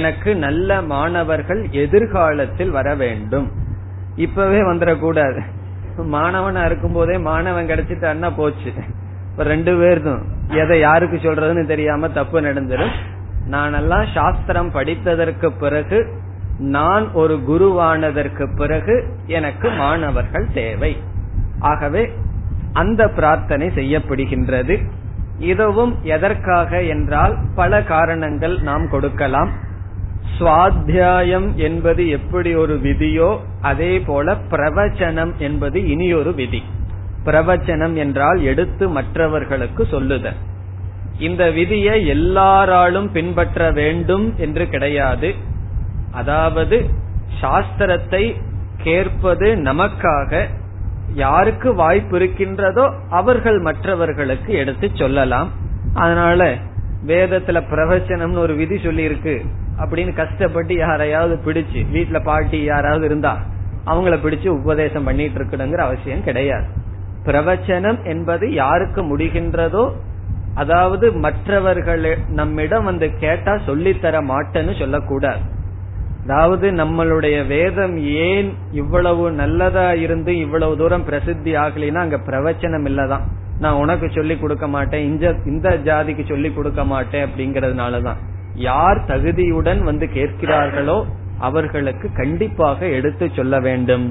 எனக்கு நல்ல மாணவர்கள் எதிர்காலத்தில் வர வேண்டும். இப்பவே வந்துடக்கூடாது. மாணவனா இருக்கும் போதே மாணவன் கிடைச்சிட்டான்னா போச்சு. இப்ப 2 பேர்தும் எதை யாருக்கு சொல்றதுன்னு தெரியாம தப்பு நடந்துடும். நானெல்லாம் சாஸ்திரம் படித்ததற்கு பிறகு, நான் ஒரு குருவானதற்கு பிறகு எனக்கு மாணவர்கள் தேவை. ஆகவே அந்த பிரார்த்தனை செய்யப்படுகின்றது. இதுவும் எதற்காக என்றால் பல காரணங்கள் நாம் கொடுக்கலாம். சுவாத்தியாயம் என்பது எப்படி ஒரு விதியோ, அதே போல பிரவச்சனம் என்பது இனியொரு விதி. பிரவச்சனம் என்றால் எடுத்து மற்றவர்களுக்கு சொல்லுதல். இந்த விதியை எல்லாராலும் பின்பற்ற வேண்டும் என்று கிடையாது. அதாவது சாஸ்திரத்தை கேட்பது நமக்காக, யாருக்கு வாய்ப்பு இருக்கின்றதோ அவர்கள் மற்றவர்களுக்கு எடுத்து சொல்லலாம். அதனால வேதத்துல பிரவச்சனம்னு ஒரு விதி சொல்லி இருக்கு அப்படின்னு கஷ்டப்பட்டு யாரையாவது பிடிச்சு, வீட்டுல பாட்டி யாராவது இருந்தா அவங்கள பிடிச்சு உபதேசம் பண்ணிட்டு இருக்கணுங்கிற அவசியம் கிடையாது. பிரவச்சனம் என்பது யாருக்கு முடிகின்றதோ, அதாவது மற்றவர்கள் நம்மிடம் வந்து கேட்டா சொல்லித்தர மாட்டேன்னு சொல்லக்கூடாது. அதாவது நம்மளுடைய வேதம் ஏன் இவ்வளவு நல்லதா இருந்து இவ்வளவு தூரம் பிரசித்தி ஆகலைன்னா அங்க பிரவச்சனம் இல்லதான். நான் உனக்கு சொல்லி கொடுக்க மாட்டேன், இந்த ஜாதிக்கு சொல்லி கொடுக்க மாட்டேன் அப்படிங்கறதுனாலதான். யார் தகுதியுடன் வந்து கேட்கிறார்களோ அவர்களுக்கு கண்டிப்பாக எடுத்து சொல்ல வேண்டும்.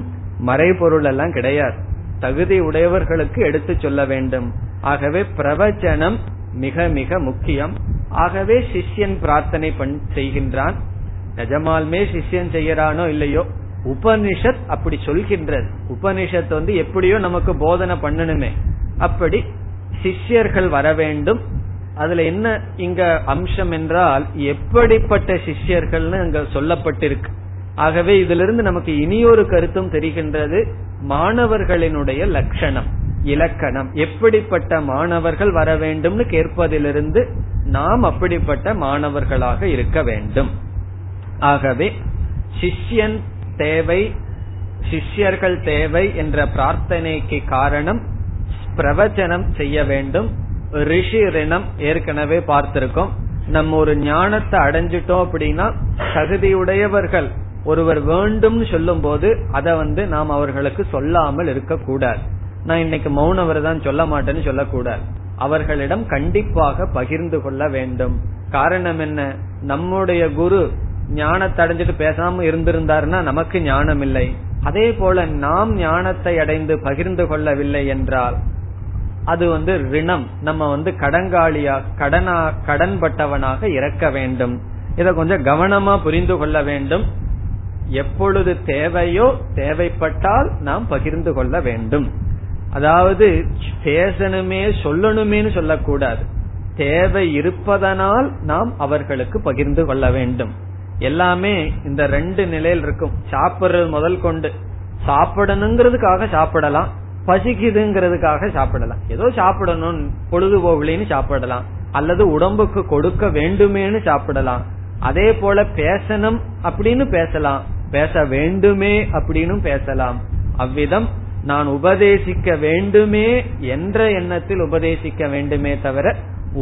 மறைபொருள் எல்லாம் கிடையாது, தகுதி உடையவர்களுக்கு எடுத்து சொல்ல வேண்டும். ஆகவே பிரவச்சனம் மிக மிக முக்கியம். ஆகவே சிஷ்யன் பிரார்த்தனை செய்கின்றான், நிஜமாலுமே சிஷ்யம் செய்யறானோ இல்லையோ, உபனிஷத் அப்படி சொல்கின்றது. உபனிஷத் வந்து எப்படியோ நமக்கு போதனை பண்ணணுமே, அப்படி சிஷ்யர்கள் வர வேண்டும். அதுல என்ன இங்க அம்சம் என்றால் எப்படிப்பட்ட சிஷ்யர்கள்னு அங்க சொல்லப்பட்டிருக்கு. ஆகவே இதுல இருந்து நமக்கு இனியொரு கருத்தும் தெரிகின்றது, மாணவர்களினுடைய லட்சணம் இலக்கணம், எப்படிப்பட்ட மாணவர்கள் வர வேண்டும்னு கேட்பதிலிருந்து நாம் அப்படிப்பட்ட மாணவர்களாக இருக்க வேண்டும். ஆகவே சிஷ்யன் தேவை, சிஷ்யர்கள் தேவை என்ற பிரார்த்தனைக்கு காரணம் பிரவச்சனம் செய்ய வேண்டும். ரிஷி ரிணம் ஏற்கனவே பார்த்திருக்கோம். நம்ம ஒரு ஞானத்தை அடைஞ்சிட்டோம் அப்படின்னா தகுதியுடையவர்கள் ஒருவர் வேண்டும் சொல்லும் போது அதை வந்து நாம் அவர்களுக்கு சொல்லாமல் இருக்க கூடாது. நான் இன்னைக்கு மௌன விரதம் சொல்ல மாட்டேன்னு சொல்லக்கூடாது, அவர்களிடம் கண்டிப்பாக பகிர்ந்து கொள்ள வேண்டும். காரணம் என்ன, நம்முடைய குரு ஞானத்தை அடைஞ்சிட்டு பேசாம இருந்திருந்தாருன்னா நமக்கு ஞானம் இல்லை. அதே போல நாம் ஞானத்தை அடைந்து பகிர்ந்து கொள்ளவில்லை என்றால் அது வந்து ரிணம், நம்ம வந்து கடன்பட்டவனாக இறக்க வேண்டும். இதை கொஞ்சம் கவனமா புரிந்து கொள்ள வேண்டும். எப்பொழுது தேவையோ தேவைப்பட்டால் நாம் பகிர்ந்து கொள்ள வேண்டும். அதாவது பேசணுமே சொல்லணுமேனு சொல்லக்கூடாது, தேவை இருப்பதனால் நாம் அவர்களுக்கு பகிர்ந்து கொள்ள வேண்டும். எல்லாமே இந்த ரெண்டு நிலையில் இருக்கும். சாப்பிடுறது முதல் கொண்டு சாப்பிடணுங்கிறதுக்காக சாப்பிடலாம், பசிக்குதுங்கிறதுக்காக சாப்பிடலாம், ஏதோ சாப்பிடணும் பொழுதுபோகலின்னு சாப்பிடலாம், அல்லது உடம்புக்கு கொடுக்க வேண்டுமேன்னு சாப்பிடலாம். அதே போல பேசணும் அப்படின்னு பேசலாம், பேச வேண்டுமே அப்படின்னு பேசலாம். அவ்விதம் நான் உபதேசிக்க வேண்டுமே என்ற எண்ணத்தில் உபதேசிக்க வேண்டுமே தவிர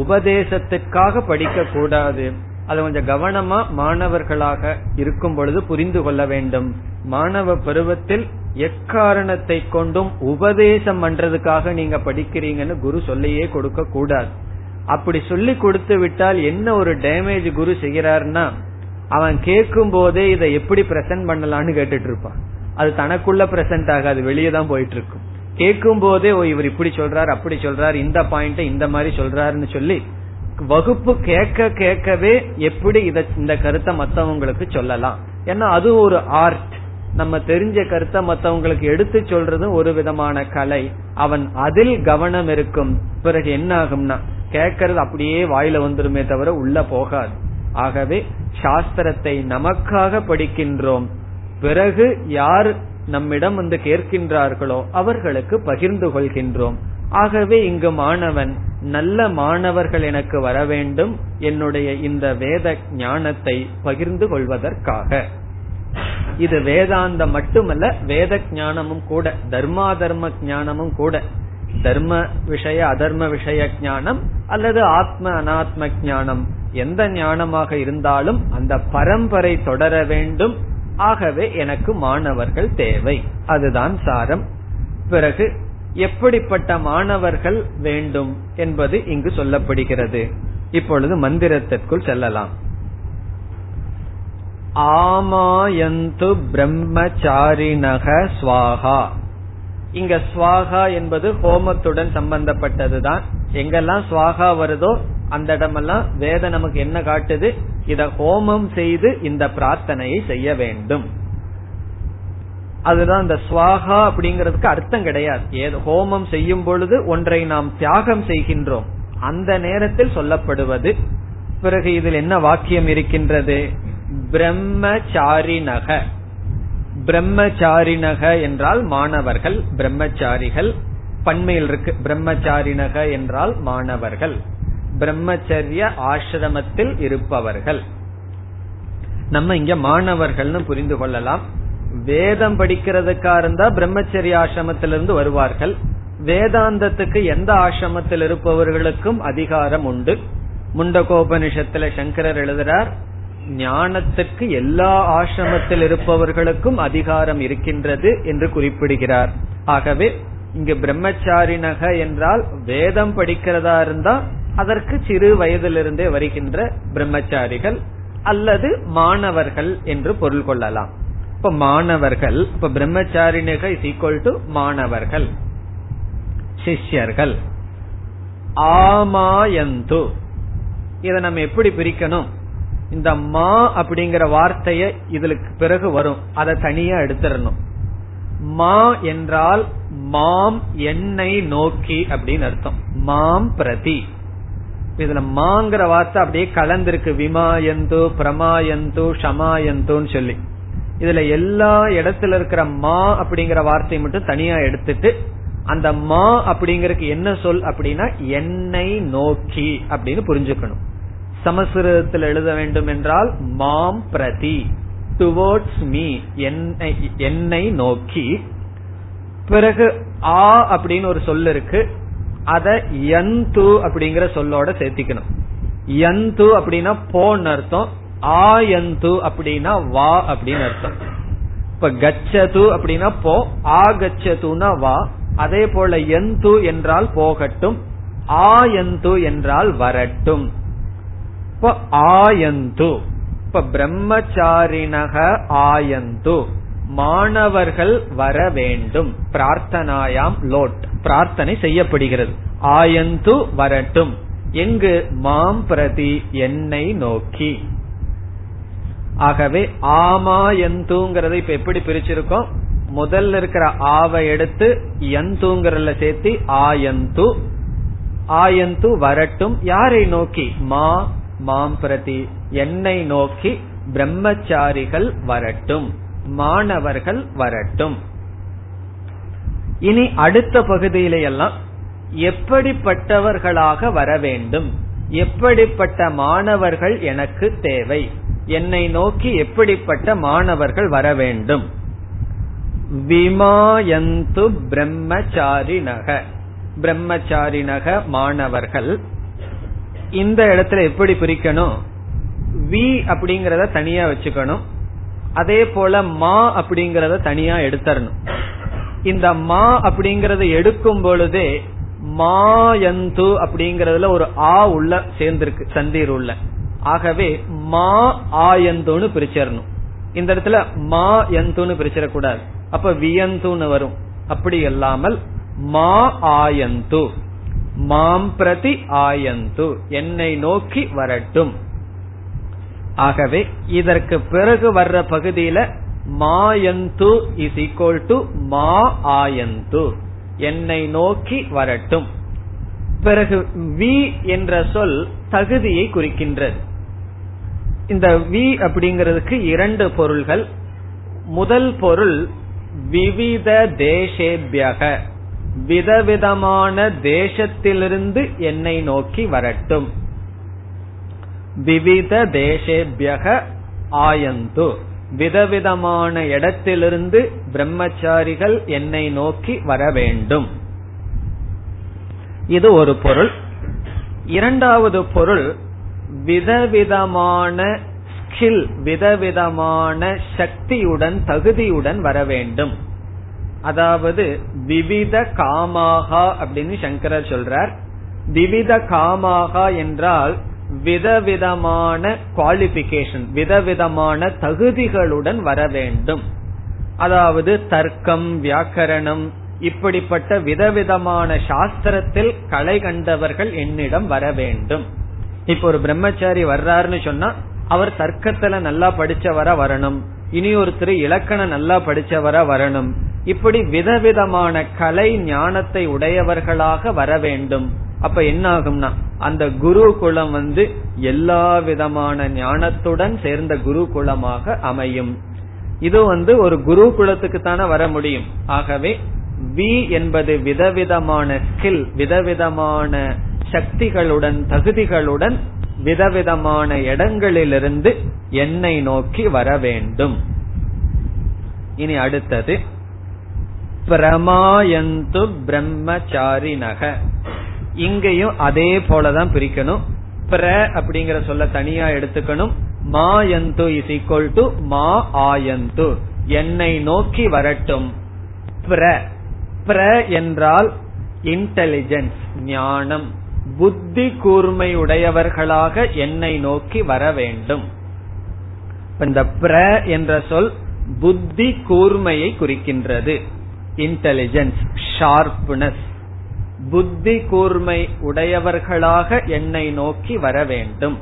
உபதேசத்திற்காக படிக்க கூடாது. அது கொஞ்சம் கவனமா மாணவர்களாக இருக்கும் பொழுது புரிந்து கொள்ள வேண்டும். மாணவ பருவத்தில் எக்காரணத்தை கொண்டும் உபதேசம் பண்றதுக்காக நீங்க படிக்கிறீங்கன்னு குரு சொல்லியே கொடுக்க கூடாது. அப்படி சொல்லி கொடுத்து விட்டால் என்ன ஒரு டேமேஜ் குரு செய்கிறாருன்னா, அவன் கேட்கும் போதே இதை எப்படி பிரசன்ட் பண்ணலான்னு கேட்டுட்டு இருப்பான். அது தனக்குள்ள பிரசன்ட் ஆகாது, வெளியே தான் போயிட்டு இருக்கும். கேட்கும் போதே ஓ இவர் இப்படி சொல்றாரு அப்படி சொல்றாரு இந்த பாயிண்ட் இந்த மாதிரி சொல்றாருன்னு சொல்லி வகுப்பு கேட்க கேட்கவே எப்படி இந்த கருத்தை மத்தவங்களுக்கு சொல்லலாம், ஏன்னா அது ஒரு ஆர்ட். நம்ம தெரிஞ்ச கருத்தை மத்தவங்களுக்கு எடுத்து சொல்றது ஒரு விதமான கலை. அவன் அதில் கவனம் இருக்கும். பிறகு என்ன ஆகும்னா கேட்கறது அப்படியே வாயில வந்துருமே தவிர உள்ள போகாது. ஆகவே சாஸ்திரத்தை நமக்காக படிக்கின்றோம், பிறகு யார் நம்மிடம் வந்து கேட்கின்றார்களோ அவர்களுக்கு பகிர்ந்து கொள்கின்றோம். ஆகவே இங்கு மாணவன் நல்ல மாணவர்கள் எனக்கு வர வேண்டும் என்னுடைய இந்த வேத ஞானத்தை பகிர்ந்து கொள்வதற்காக. இது வேதாந்தம் மட்டுமல்ல, வேத ஞானமும் கூட, தர்மா தர்ம ஞானமும் கூட. தர்ம விஷய அதர்ம விஷய ஞானம் அல்லது ஆத்ம அனாத்ம ஞானம் எந்த ஞானமாக இருந்தாலும் அந்த பரம்பரை தொடர வேண்டும். ஆகவே எனக்கு மாணவர்கள் தேவை, அதுதான் சாரம். பிறகு எப்படிப்பட்ட மாணவர்கள் வேண்டும் என்பது இங்கு சொல்லப்படுகிறது. இப்பொழுது மந்திரத்திற்குள் செல்லலாம். ஆமாயந்து பிரம்மச்சாரிணக ஸ்வாஹா. இங்க ஸ்வாஹா என்பது ஹோமத்துடன் சம்பந்தப்பட்டதுதான். எங்கெல்லாம் ஸ்வாஹா வருதோ அந்த இடமெல்லாம் வேத நமக்கு என்ன காட்டுது, இத ஹோமம் செய்து இந்த பிரார்த்தனையை செய்ய வேண்டும். அதுதான் இந்த ஸ்வாஹா அப்படிங்கிறதுக்கு அர்த்தம் கிடையாது. ஏதோ ஹோமம் செய்யும் பொழுது ஒன்றை நாம் தியாகம் செய்கின்றோம், அந்த நேரத்தில் சொல்லப்படுவது. பிறகு இதில் என்ன வாக்கியம் இருக்கின்றது, பிரம்மச்சாரிணக. பிரம்மச்சாரிணக என்றால் மாணவர்கள், பிரம்மச்சாரிகள் பன்மையில் இருக்கு. பிரம்மச்சாரிணக என்றால் மாணவர்கள், பிரம்மச்சரிய ஆசிரமத்தில் இருப்பவர்கள். நம்ம இங்க மாணவர்கள்னு புரிந்து கொள்ளலாம். வேதம் படிக்கிறதுக்கா இருந்தா பிரம்மச்சரிய ஆசிரமத்திலிருந்து வருவார்கள். வேதாந்தத்துக்கு எந்த ஆசிரமத்தில் இருப்பவர்களுக்கும் அதிகாரம் உண்டு. முண்டகோபனிஷத்துல சங்கரர் எழுதுறார், ஞானத்துக்கு எல்லா ஆசிரமத்தில் இருப்பவர்களுக்கும் அதிகாரம் இருக்கின்றது என்று குறிப்பிடுகிறார். ஆகவே இங்கு பிரம்மச்சாரிணக என்றால் வேதம் படிக்கிறதா இருந்தா அதற்கு சிறு வயதிலிருந்தே வருகின்ற பிரம்மச்சாரிகள் அல்லது மாணவர்கள் என்று பொருள் கொள்ளலாம். இப்ப மாணவர்கள், இப்ப பிரம்மச்சாரிணிக இஸ் ஈக்வல் டு மாணவர்கள், சிஷ்யர்கள். ஆமாயந்து இத நம்ம எப்படி பிரிக்கணும், இந்த மா அப்படிங்கிற வார்த்தைய இதுக்கு பிறகு வரும், அதை தனியா எடுத்துடணும். மா என்றால் மாம், என்னை நோக்கி அப்படின்னு அர்த்தம். மாம் பிரதி, இதுல மாங்கிற வார்த்தை அப்படியே கலந்திருக்கு, விமாயந்து பிரமாயந்து ஷமாயந்துன்னு சொல்லி. இதுல எல்லா இடத்துல இருக்கிற மா அப்படிங்கிற வார்த்தையை மட்டும் தனியா எடுத்துட்டு அந்த மா அப்படிங்கறதுக்கு என்ன சொல் அப்படின்னா என்னை நோக்கி அப்படின்னு புரிஞ்சுக்கணும். சமஸ்கிருதத்தில் எழுத வேண்டும் என்றால் மாம் பிரதி, டுவோர்ட்ஸ் மீ, என்னை நோக்கி. பிறகு ஆ அப்படின்னு ஒரு சொல் இருக்கு, அத யந்து அப்படிங்கிற சொல்லோட சேர்த்திக்கணும். யந்து அப்படின்னா போன்னு அர்த்தம், ஆ யந்து அப்படின்னா வா அப்படின்னு அர்த்தம். இப்ப கச்சது அப்படின்னா போ, ஆ கச்சதுன்னா வா. அதே போல யந்து என்றால் போகட்டும், ஆ யந்து என்றால் வரட்டும். இப்ப ஆயந்து, இப்ப பிரம்மச்சாரிணக ஆயந்து, மாணவர்கள் வர வேண்டும். பிரார்த்தனாயாம் லோட், பிரார்த்தனை செய்யப்படுகிறது. ஆயந்து வரட்டும், எங்கு? மாம் பிரதி, என்னை நோக்கி. ஆகவே ஆமாயந்துங்கிறத இப்ப எப்படி பிரிச்சிருக்கோம்? முதல்ல இருக்கிற ஆவை எடுத்து யந்துங்கிறதுல சேர்த்து ஆயந்து, ஆயந்து வரட்டும். யாரை நோக்கி? மா, மாம் பிரதி, என்னை நோக்கி பிரம்மச்சாரிகள் வரட்டும், மாணவர்கள் வரட்டும். இனி அடுத்த பகுதியிலெல்லாம் எப்படிப்பட்டவர்களாக வர வேண்டும், எப்படிப்பட்ட மாணவர்கள் எனக்கு தேவை, என்னை நோக்கி எப்படிப்பட்ட மாணவர்கள் வர வேண்டும். விமாயந்து பிரம்மச்சாரிணக, பிரம்மச்சாரிணக மாணவர்கள். இந்த இடத்துல எப்படி பிரிக்கணும்? வி அப்படிங்கறத தனியா வச்சுக்கணும், அதே போல மா அப்படிங்கறத தனியா எடுத்துறணும். இந்த மா அப்படிங்கறத எடுக்கும் பொழுதே மாயந்து அப்படிங்கறதுல ஒரு ஆ உள்ள சேர்ந்திருக்கு, சந்தீர் உள்ள. ஆகவே மா ஆயந்துன்னு பிரிச்சிடணும். இந்த இடத்துல மா யந்துன்னு பிரிச்சிடக்கூடாது, அப்ப வியந்துன்னு வரும். அப்படி இல்லாமல் மா ஆயந்து, மாம் பிரதி ஆயந்து, என்னை நோக்கி வரட்டும். ஆகவே இதற்கு பிறகு வர்ற பகுதியில மாயந்து இஸ் ஈக்வல் டு மா ஆயந்து, என்னை நோக்கி வரட்டும். பிறகு வி என்ற சொல் தகுதியை குறிக்கின்றது. இந்த வி அப்படிங்கிறதுக்கு இரண்டு பொருள்கள். முதல் பொருள் விவித தேசேபியக, விதவிதமான தேசத்திலிருந்து என்னை நோக்கி வரட்டும். விவித தேசேபியக ஆயந்து, விதவிதமான இடத்திலிருந்து பிரம்மச்சாரிகள் என்னை நோக்கி வர வேண்டும். இது ஒரு பொருள். இரண்டாவது பொருள் விதவிதமான ஸ்கில், விதவிதமான சக்தியுடன் தகுதியுடன் வர வேண்டும். அதாவது விவித காமாகா அப்படின்னு சங்கரர் சொல்றார். விவித காமாகா என்றால் விதவிதமான குவாலிபிகேஷன், விதவிதமான தகுதிகளுடன் வர வேண்டும். அதாவது தர்க்கம், வியாக்கரணம், இப்படிப்பட்ட விதவிதமான சாஸ்திரத்தில் கலை கண்டவர்கள் என்னிடம் வர வேண்டும். இப்ப ஒரு பிரம்மச்சாரி வர்றாருன்னு சொன்னா அவர் தர்க்கத்துல நல்லா படிச்சவரா வரணும், இனி ஒருத்தர் இலக்கணம் நல்லா படிச்சவரா வரணும். இப்படி விதவிதமான கலை ஞானத்தை உடையவர்களாக வர வேண்டும். அப்ப என்ன ஆகும்னா அந்த குரு குலம் எல்லா விதமான ஞானத்துடன் சேர்ந்த குரு குலமாக அமையும். இது ஒரு குரு குலத்துக்கு தானே வர முடியும். ஆகவே வி என்பது விதவிதமான ஸ்கில், விதவிதமான சக்திகளுடன் தகுதிகளுடன் விதவிதமான இடங்களிலிருந்து என்னை நோக்கி வர வேண்டும். இனி அடுத்தது பிரமாயந்து பிரம்மச்சாரிணக. இங்கேயும் அதே போலதான் பிரிக்கணும். பிர அப்படிங்கிற சொல்ல தனியா எடுத்துக்கணும். மாயந்து இஸ் ஈக்வல் டு மா ஆயந்து, என்னை நோக்கி வரட்டும். பிர, பிர என்றால் இன்டெலிஜென்ஸ், ஞானம், புத்தி கூர்மையுடையவர்களாக என்னை நோக்கி வர வேண்டும். இந்த பிர என்ற சொல் புத்தி கூர்மையை குறிக்கின்றது, இன்டெலிஜென்ஸ், ஷார்ப்னஸ். புத்தி கூர்மை உடையவர்களாக என்னை நோக்கி வர வேண்டும்.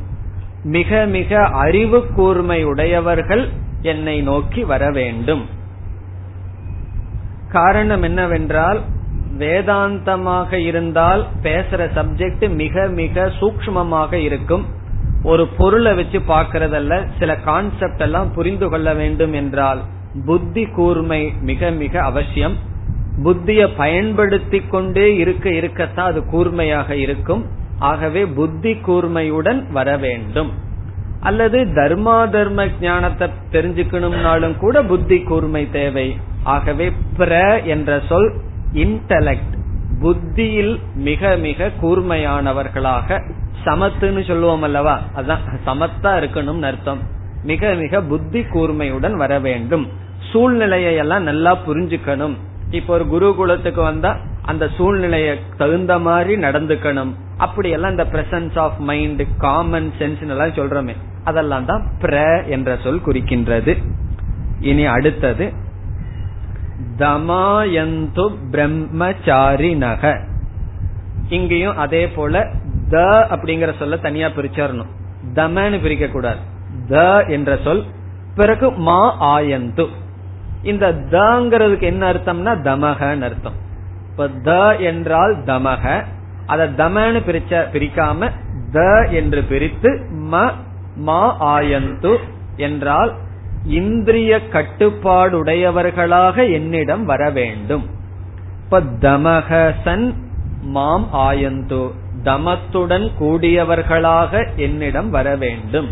மிக மிக அறிவு கூர்மை உடையவர்கள் என்னை நோக்கி வர வேண்டும். காரணம் என்னவென்றால், வேதாந்தமாக இருந்தால் பேசுற சப்ஜெக்ட் மிக மிக சூக்ஷ்மமாக இருக்கும். ஒரு பொருளை வச்சு பார்க்கறதல்ல, சில கான்செப்ட் எல்லாம் புரிந்து கொள்ள வேண்டும் என்றால் புத்தி கூர்மை மிக மிக அவசியம். புத்தியை பயன்படுத்தி கொண்டே இருக்கத்தான் அது கூர்மையாக இருக்கும். ஆகவே புத்தி கூர்மையுடன் வர வேண்டும். அல்லது தர்மா தர்ம ஞானத்தை தெரிஞ்சுக்கணும்னாலும் கூட புத்தி கூர்மை தேவை. ஆகவே பிர என்ற சொல் இன்டலெக்ட், புத்தியில் மிக மிக கூர்மையானவர்களாக, சமத்துன்னு சொல்லுவோம் அல்லவா, அதான் சமத்தா இருக்கணும் அர்த்தம். மிக மிக புத்தி கூர்மையுடன் வர வேண்டும். சூழ்நிலையெல்லாம் நல்லா புரிஞ்சுக்கணும். இப்ப ஒரு குருகுலத்துக்கு வந்தா அந்த சூழ்நிலைய தகுந்த மாதிரி நடந்துக்கணும். அப்படி எல்லாம் இந்த presence of mind, common sense எல்லாம் சொல்றோமே, அதெல்லாம் தான் பிர என்ற சொல் குறிக்கின்றது. இனி அடுத்தது தமாயந்து பிரம்மச்சாரிணக. இங்கேயும் அதே போல த அப்படிங்கிற சொல்ல தனியா பிரிச்சரணும், தமன்னு பிரிக்க கூடாது. த என்ற சொல், பிறகு மா ஆயந்து. இந்த தங்கிறதுக்கு என்ன அர்த்தம்னா தமகன்னு அர்த்தம். இப்ப த என்றால் தமக, அத தமன்னு பிரிக்காம த என்று பிரித்து ம மா ஆயந்து என்றால் இந்திரிய கட்டுப்பாடுடையவர்களாக என்னிடம் வர வேண்டும். இப்ப தமகசன் மாம் ஆயந்து, தமத்துடன் கூடியவர்களாக என்னிடம் வர வேண்டும்.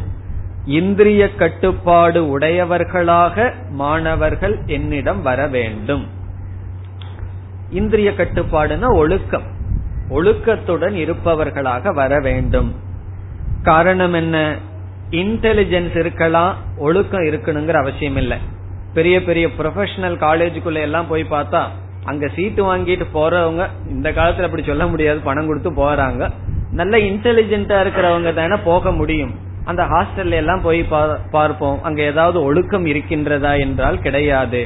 இந்திரிய கட்டுப்பாடு உடையவர்களாக மாணவர்கள் என்னிடம் வர வேண்டும். இந்திரிய கட்டுப்பாடுனா ஒழுக்கம், ஒழுக்கத்துடன் இருப்பவர்களாக வர வேண்டும். காரணம் என்ன, இன்டெலிஜென்ஸ் இருக்கலாம், ஒழுக்கம் இருக்கணுங்கிற அவசியம் இல்லை. பெரிய பெரிய ப்ரொஃபஷனல் காலேஜுக்குள்ள எல்லாம் போய் பார்த்தா அங்க சீட்டு வாங்கிட்டு போறவங்க இந்த காலத்துல அப்படி சொல்ல முடியாது, பணம் கொடுத்து போறாங்க. நல்ல இன்டெலிஜென்ட்டா இருக்கிறவங்க தானே போக முடியும். அந்த ஹாஸ்டல்ல எல்லாம் போய் பார்ப்போம், அங்க ஏதாவது ஒழுக்கம் இருக்கின்றதா என்றால் கிடையாது.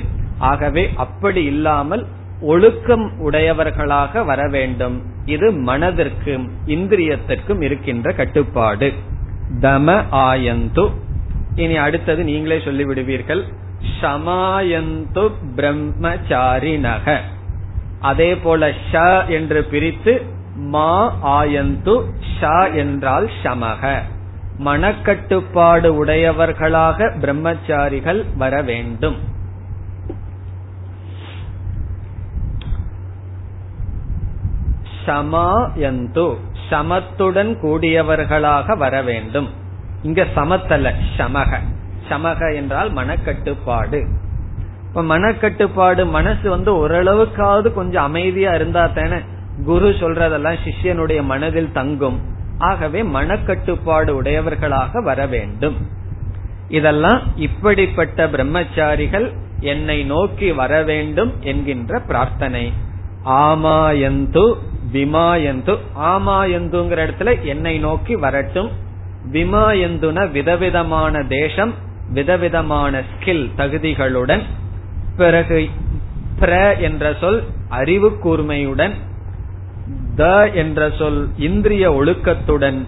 ஆகவே அப்படி இல்லாமல் ஒழுக்கம் உடையவர்களாக வர வேண்டும். இது மனதிற்கும் இந்திரியத்திற்கும் இருக்கின்ற கட்டுப்பாடு. தம ஆயந்து. இனி அடுத்தது நீங்களே சொல்லிவிடுவீர்கள், சமாயந்து பிரம்மச்சாரிணக. அதே போல ஷ என்று பிரித்து மா ஆயந்து. ஷ என்றால் சமக, மனக்கட்டுப்பாடு உடையவர்களாக பிரம்மச்சாரிகள் வர வேண்டும். சமாயந்து, சமத்துடன் கூடியவர்களாக வர வேண்டும். இங்க சமத்தல்ல, சமக. சமக என்றால் மனக்கட்டுப்பாடு. இப்ப மனக்கட்டுப்பாடு, மனசு ஓரளவுக்காவது கொஞ்சம் அமைதியா இருந்தா தானே குரு சொல்றதெல்லாம் சிஷ்யனுடைய மனதில் தங்கும். ஆகவே மனக்கட்டுப்பாடு உடையவர்களாக வர வேண்டும். இதெல்லாம் இப்படிப்பட்ட பிரம்மச்சாரிகள் என்னை நோக்கி வர வேண்டும் என்கின்ற பிரார்த்தனை. ஆமாயந்து விமாயந்து, ஆமாயந்துங்கிற இடத்துல என்னை நோக்கி வரட்டும். விமாயந்துன விதவிதமான தேசம், விதவிதமான ஸ்கில் தகுதிகளுடன். பிறகு பிர என்ற சொல் அறிவு கூர்மையுடன், த என்ற சொல் இந்திரிய ஒழுக்கத்துடன்,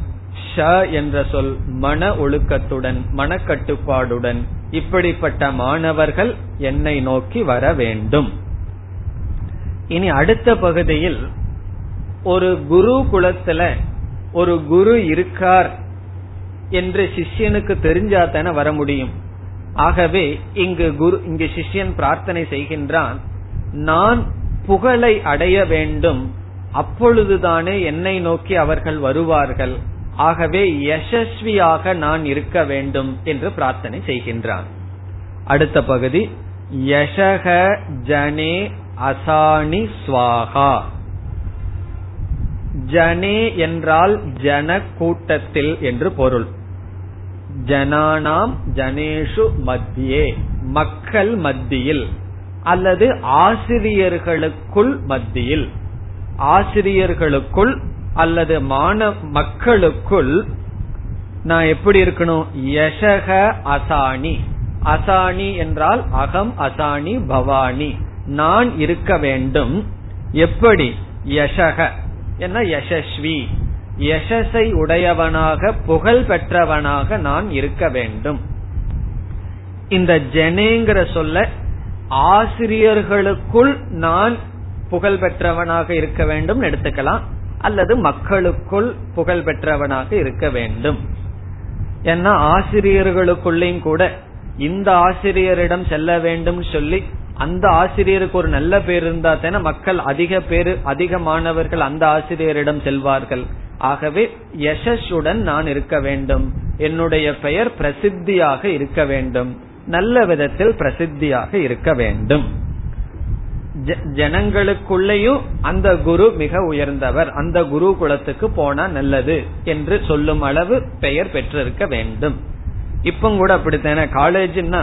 ஷ என்ற சொல் மன ஒழுக்கத்துடன், மனக்கட்டுப்பாடுடன். இப்படிப்பட்ட மாணவர்கள் என்னை நோக்கி வர வேண்டும். இனி அடுத்த பகுதியில் ஒரு குரு குலத்துல ஒரு குரு இருக்கார் என்று சிஷ்யனுக்கு தெரிஞ்சாதானே வர முடியும். ஆகவே இங்கு சிஷ்யன் பிரார்த்தனை செய்கின்றான், நான் புகழை அடைய வேண்டும், அப்பொழுதுதானே என்னை நோக்கி அவர்கள் வருவார்கள். ஆகவே யசஸ்வியாக நான் இருக்க வேண்டும் என்று பிரார்த்தனை செய்கின்றான். அடுத்த பகுதி யசக ஜனே அசானி ஸ்வாஹா. ஜனே என்றால் ஜன கூட்டத்தில் என்று பொருள். ஜனானாம் ஜனேஷு மத்தியே, மக்கள் மத்தியில் அல்லது ஆசிரியர்களுக்குள் மத்தியில், ஆசிரியர்களுக்குள் அல்லது மக்களுக்குள் நான் எப்படி இருக்கணும், யசக அசானி. அசானி என்றால் அகம் அசானி பவானி, நான் இருக்க வேண்டும். எப்படி யசக என்ன, யசஸ்வி. யசஸை உடையவனாக புகழ் பெற்றவனாக நான் இருக்க வேண்டும். இந்த ஜனேங்கிற சொல்ல ஆசிரியர்களுக்குள் நான் புகழ் பெற்றவனாக இருக்க வேண்டும் எடுத்துக்கலாம், அல்லது மக்களுக்குள் புகழ் பெற்றவனாக இருக்க வேண்டும். ஏன்னா ஆசிரியர்களுக்குள்ளேயும் கூட இந்த ஆசிரியரிடம் செல்ல வேண்டும் சொல்லி அந்த ஆசிரியருக்கு ஒரு நல்ல பேர் இருந்தா தானே மக்கள் அதிக மாணவர்கள் அந்த ஆசிரியரிடம் செல்வார்கள். ஆகவே யசஸுடன் நான் இருக்க வேண்டும், என்னுடைய பெயர் பிரசித்தியாக இருக்க வேண்டும், நல்ல விதத்தில் பிரசித்தியாக இருக்க வேண்டும். ஜனங்களுக்குள்ளேயும் அந்த குரு மிக உயர்ந்தவர், அந்த குரு குலத்துக்கு போனா நல்லது என்று சொல்லும் அளவு பெயர் பெற்றிருக்க வேண்டும். இப்ப கூட அப்படித்தான காலேஜ்னா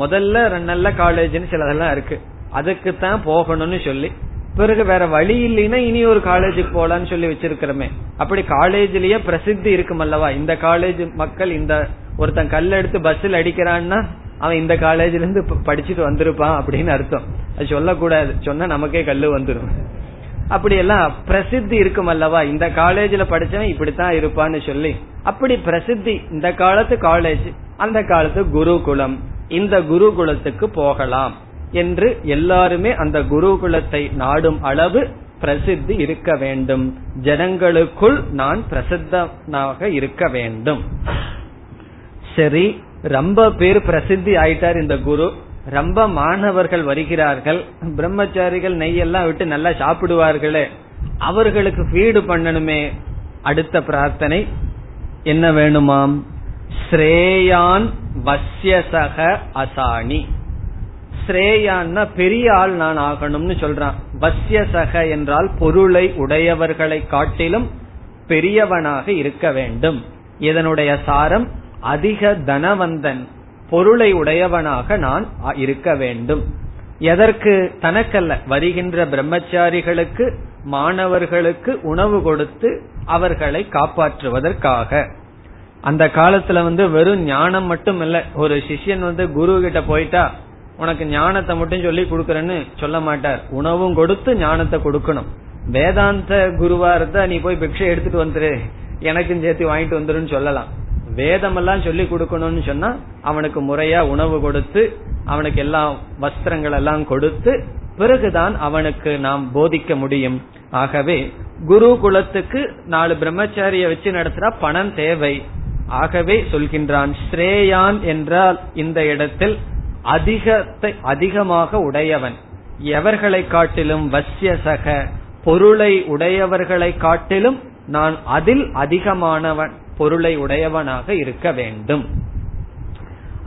முதல்ல நல்ல காலேஜ்னு சிலதெல்லாம் இருக்கு, அதுக்குத்தான் போகணும்னு சொல்லி பிறகு வேற வழி இல்லைன்னா இனி ஒரு காலேஜுக்கு போலான்னு சொல்லி வச்சிருக்கிறோமே. அப்படி காலேஜ்லயே பிரசித்தி இருக்குமல்லவா, இந்த காலேஜ் மக்கள் இந்த ஒருத்தன் கல் எடுத்து பஸ்ல அடிக்கிறான்னா அவன் இந்த காலேஜ்ல இருந்து படிச்சுட்டு வந்திருப்பான் அப்படின்னு அர்த்தம். அது சொல்லக்கூடாது, சொன்னா நமக்கே கல்லு வந்துடும். அப்படி எல்லாம் பிரசித்தி இருக்கும் அல்லவா, இந்த காலேஜ்ல படிச்சவன் இப்படித்தான் இருப்பான்னு சொல்லி அப்படி பிரசித்தி. இந்த காலத்து காலேஜ், அந்த காலத்து குருகுலம், இந்த குருகுலத்துக்கு போகலாம் என்று எல்லாருமே அந்த குருகுலத்தை நாடும் அளவு பிரசித்தி இருக்க வேண்டும். ஜனங்களுக்குள் நான் பிரசித்தனாக இருக்க வேண்டும். சரி, ரொம்ப பேர் பிரசித்தி ஆயிட்டார் இந்த குரு, ரொம்ப மாணவர்கள் வருகிறார்கள், பிரம்மச்சாரிகள் நெய்யெல்லாம் விட்டு நல்லா சாப்பிடுவார்களே, அவர்களுக்கு ஃபீடு பண்ணணுமே. அடுத்த பிரார்த்தனை என்ன வேணுமாம்? ஸ்ரேயான் வஸ்யசக அசாணி. ஸ்ரேயான்னா பெரிய ஆள் நான் ஆகணும்னு சொல்றான். வஸ்யசக என்றால் பொருளை உடையவர்களை காட்டிலும் பெரியவனாக இருக்க வேண்டும். இதனுடைய சாரம் அதிக தனவந்தன், பொருளை உடையவனாக நான் இருக்க வேண்டும். எதற்கு? தனக்கல்ல, வருகின்ற பிரம்மச்சாரிகளுக்கு மாணவர்களுக்கு உணவு கொடுத்து அவர்களை காப்பாற்றுவதற்காக. அந்த காலத்துல வெறும் ஞானம் மட்டும் இல்ல, ஒரு சிஷ்யன் குரு கிட்ட போயிட்டா உனக்கு ஞானத்தை மட்டும் சொல்லி கொடுக்கறேன்னு சொல்ல மாட்டார், உணவும் கொடுத்து ஞானத்தை கொடுக்கணும். வேதாந்த குருவா இருந்தா நீ போய் பிக்ஷை எடுத்துட்டு வந்துரு எனக்கும் சேர்த்து வாங்கிட்டு வந்துருன்னு சொல்லலாம். வேதமெல்லாம் சொல்லி கொடுக்கணும்னு சொன்னா அவனுக்கு முறையா உணவு கொடுத்து அவனுக்கு எல்லா வஸ்திரங்கள் எல்லாம் கொடுத்து பிறகுதான் அவனுக்கு நாம் போதிக்க முடியும். ஆகவே குரு குலத்துக்கு 4 பிரம்மச்சாரிய வச்சு நடத்தினா பணம் தேவை. ஆகவே சொல்கின்றான் ஸ்ரேயான் என்றால் இந்த இடத்தில் அதிகமாக உடையவன், எவர்களை காட்டிலும் வஸ்யசக பொருளை உடையவர்களை காட்டிலும் நான் அதில் அதிகமானவன், பொருளை உடையவனாக இருக்க வேண்டும்.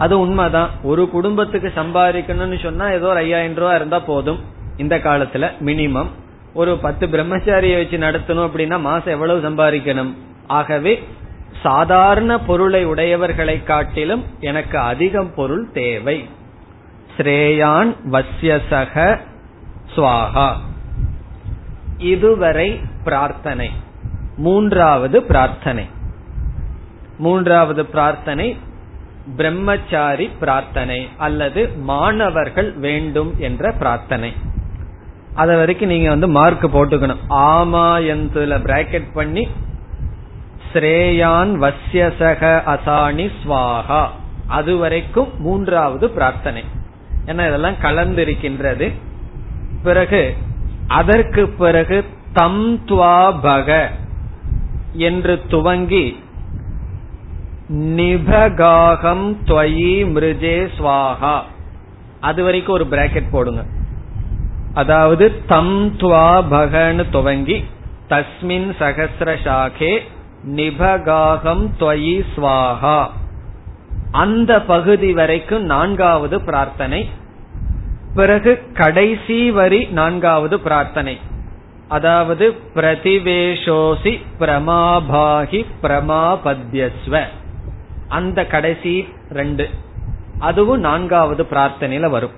அது உண்மைதான். ஒரு குடும்பத்துக்கு சம்பாதிக்கணும்னு சொன்னா ஏதோ ஒரு 5000 ரூபா இருந்தா போதும் இந்த காலத்துல மினிமம். ஒரு 10 பிரம்மச்சாரிய வச்சு நடத்தணும் அப்படின்னா மாசம் எவ்வளவு சம்பாதிக்கணும்? ஆகவே சாதாரண பொருளை உடையவர்களை காட்டிலும் எனக்கு அதிகம் பொருள் தேவை. ஸ்ரேயான் வஸ்யசக ஸ்வாஹா. இதுவரை பிரார்த்தனை. மூன்றாவது பிரார்த்தனை பிரம்மச்சாரி பிரார்த்தனை அல்லது மாணவர்கள் வேண்டும் என்ற பிரார்த்தனை. அது வரைக்கும் நீங்க மார்க் போட்டுக்கணும். ஆமா என்துல பிராக்கெட் பண்ணி ஸ்ரேயான் வஸ்யசக அசாணி ஸ்வாஹா. அது வரைக்கும் மூன்றாவது பிரார்த்தனை. ஏன்னா இதெல்லாம் கலந்திருக்கின்றது. பிறகு அதற்கு பிறகு தம் துவா பக என்று துவங்கி நிபகாகம் த்வயி மிருஜே ஸ்வாஹா, அது வரைக்கும் ஒரு பிராக்கெட் போடுங்க. அதாவது தம் துவா பகன்னு துவங்கி தஸ்மின் சகஸ்ரசாகே நிபகாகம் த்வயி ஸ்வாஹா, அந்த பகுதி வரைக்கும் 4வது பிரார்த்தனை. பிறகு கடைசி வரி 4வது பிரார்த்தனை. அதாவது பிரதிவேஷோசி பிரமாபாகி பிரமாபத்யஸ்வ, அந்த கடைசி 2 அதுவும் 4வது பிரார்த்தனையில வரும்.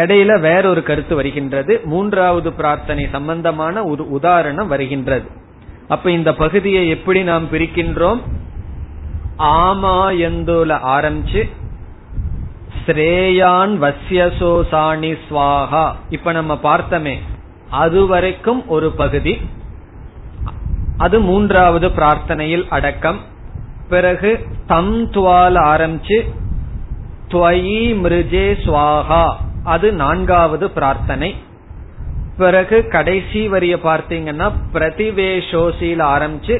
இடையில வேறொரு கருத்து வருகின்றது. 3வது பிரார்த்தனை சம்பந்தமான ஒரு உதாரணம் வருகின்றது. அப்ப இந்த பகுதியை எப்படி நாம் பிரிக்கின்றோம்? ஆமா எந்துல ஆரம்பிச்சு ஸ்ரேயான் வஸ்யசோ சாணி ஸ்வாஹா இப்ப நம்ம பார்த்தமே, அதுவரைக்கும் ஒரு பகுதி. அது மூன்றாவது பிரார்த்தனையில் அடக்கம். பிறகு தம் துவால் ஆரம்பிச்சு துவயி மிருஜே ஸ்வாஹா, அது நான்காவது பிரார்த்தனை. பிறகு கடைசி வரிய பார்த்தீங்கன்னா பிரதிவேஷோசியில் ஆரம்பிச்சு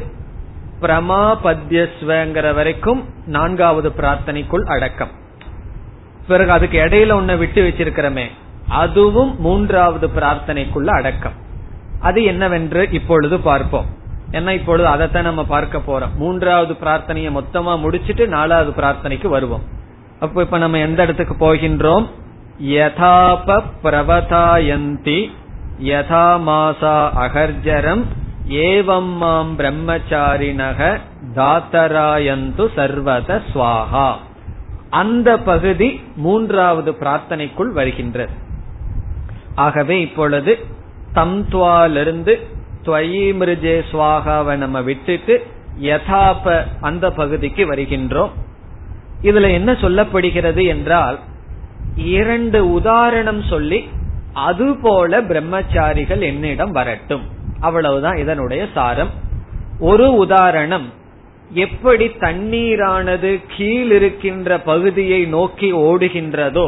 பிரமாபத்யஸ்வங்கிற வரைக்கும் நான்காவது பிரார்த்தனைக்குள் அடக்கம். பிறகு அதுக்கு இடையில ஒன்ன விட்டு வச்சிருக்கிறமே, அதுவும் மூன்றாவது பிரார்த்தனைக்குள்ள அடக்கம். அது என்னவென்று இப்பொழுது பார்ப்போம். ஏன்னா இப்பொழுது அதைத்தான் நம்ம பார்க்க போறோம். மூன்றாவது பிரார்த்தனையை மொத்தமா முடிச்சிட்டு நாலாவது பிரார்த்தனைக்கு வருவோம். அப்போ இப்ப நம்ம எந்த இடத்துக்கு போகின்றோம்? யதாப பிரவதாயந்தி யதா மாசா அகர்ஜரம் ஏவம் மாம் பிரம்மச்சாரிணக தாத்தராயந்து சர்வத ஸ்வாஹா. அந்த பகுதி மூன்றாவது பிரார்த்தனைக்குள் வருகின்றது. ஆகவே இப்பொழுது தம்துவாலிருந்து துவயி மிருஜே ஸ்வாகாவை நம்ம விட்டுட்டு யதாப அந்த பகுதிக்கு வருகின்றோம். இதுல என்ன சொல்லப்படுகிறது என்றால், இரண்டு உதாரணம் சொல்லி அதுபோல பிரம்மச்சாரிகள் என்னிடம் வரட்டும், அவ்வளவுதான் இதனுடைய சாரம். ஒரு உதாரணம், எப்படி தண்ணீரானது கீழிருக்கின்ற பகுதியை நோக்கி ஓடுகின்றதோ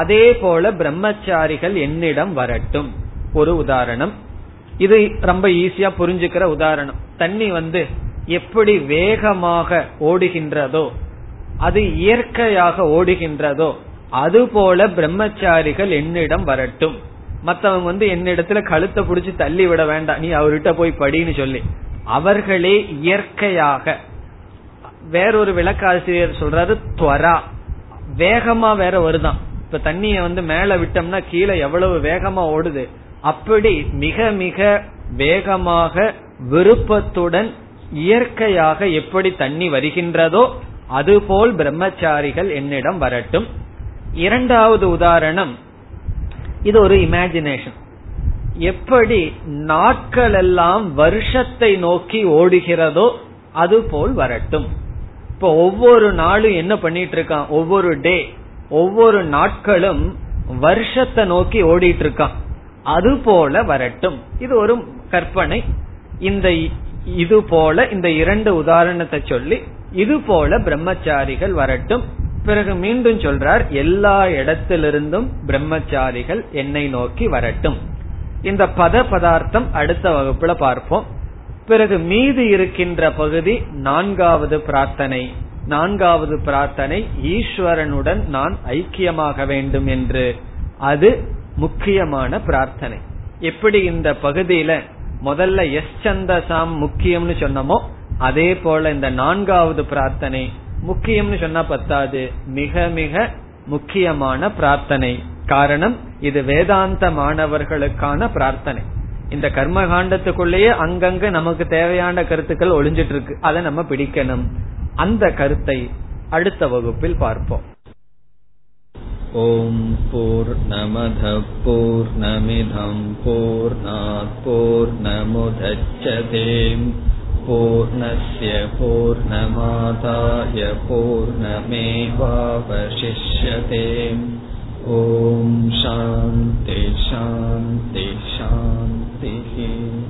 அதே போல பிரம்மச்சாரிகள் என்னிடம் வரட்டும். ஒரு உதாரணம், இது ரொம்ப ஈஸியா புரிஞ்சுக்கிற உதாரணம். தண்ணி வந்து எப்படி வேகமாக ஓடுகின்றதோ, அது இயற்கையாக ஓடுகின்றதோ அதுபோல பிரம்மச்சாரிகள் என்னிடம் வரட்டும். மத்தவங்க வந்து என்னிடத்துல கழுத்தை புடிச்சு தள்ளி விட வேண்டாம், நீ அவர்கிட்ட போய் படின்னு சொல்லி, அவர்களே இயற்கையாக. வேறொரு விளக்காசிரியர் சொல்றாரு, துவரா வேகமா வேற வருதான். இப்ப தண்ணிய வந்து மேல விட்டோம்னா கீழே எவ்வளவு வேகமா ஓடுது, அப்படி மிக மிக வேகமாக விருப்பத்துடன் இயற்கையாக எப்படி தண்ணி வருகின்றதோ அதுபோல் பிரம்மச்சாரிகள் என்னிடம் வரட்டும். இரண்டாவது உதாரணம், இது ஒரு இமேஜினேஷன். எப்படி நாட்கள் எல்லாம் வருஷத்தை நோக்கி ஓடுகிறதோ அதுபோல் வரட்டும். இப்ப ஒவ்வொரு நாளும் என்ன பண்ணிட்டு இருக்கான், ஒவ்வொரு டே ஒவ்வொரு நாட்களும் வருஷத்தை நோக்கி ஓடிட்டு இருக்கான், அதுபோல வரட்டும். இது ஒரு கற்பனை. இது போல இந்த இரண்டு உதாரணத்தை சொல்லி இது போல பிரம்மச்சாரிகள் வரட்டும். பிறகு மீண்டும் சொல்றார், எல்லா இடத்திலிருந்தும் பிரம்மச்சாரிகள் என்னை நோக்கி வரட்டும். இந்த பத பதார்த்தம் அடுத்த வகுப்புல பார்ப்போம். பிறகு மீதி இருக்கின்ற பகுதி நான்காவது பிரார்த்தனை. நான்காவது பிரார்த்தனை, ஈஸ்வரனுடன் நான் ஐக்கியமாக வேண்டும் என்று, அது முக்கியமான பிரார்த்தனை. எப்படி இந்த பகுதியில முதல்ல எஸ் சந்தசாம் முக்கியம்னு சொன்னமோ அதே போல இந்த நான்காவது பிரார்த்தனை முக்கியம்னு சொன்னா பத்தாது, மிக மிக முக்கியமான பிரார்த்தனை. காரணம், இது வேதாந்த மாணவர்களுக்கான பிரார்த்தனை. இந்த கர்மகாண்டத்துக்குள்ளேயே அங்கங்க நமக்கு தேவையான கருத்துக்கள் ஒளிஞ்சிட்டு இருக்கு, அதை நம்ம பிடிக்கணும். அந்த கருத்தை அடுத்த வகுப்பில் பார்ப்போம். ஓம் பூர்ணமத பூர்ணமிதம் பூர்ணாத் பூர்ணமுதச்யதே பூர்ணஸ்ய பூர்ணமாதாய பூர்ணமேவாவசிஷ்யதே. ஓம் சாந்தி சாந்தி சாந்தி.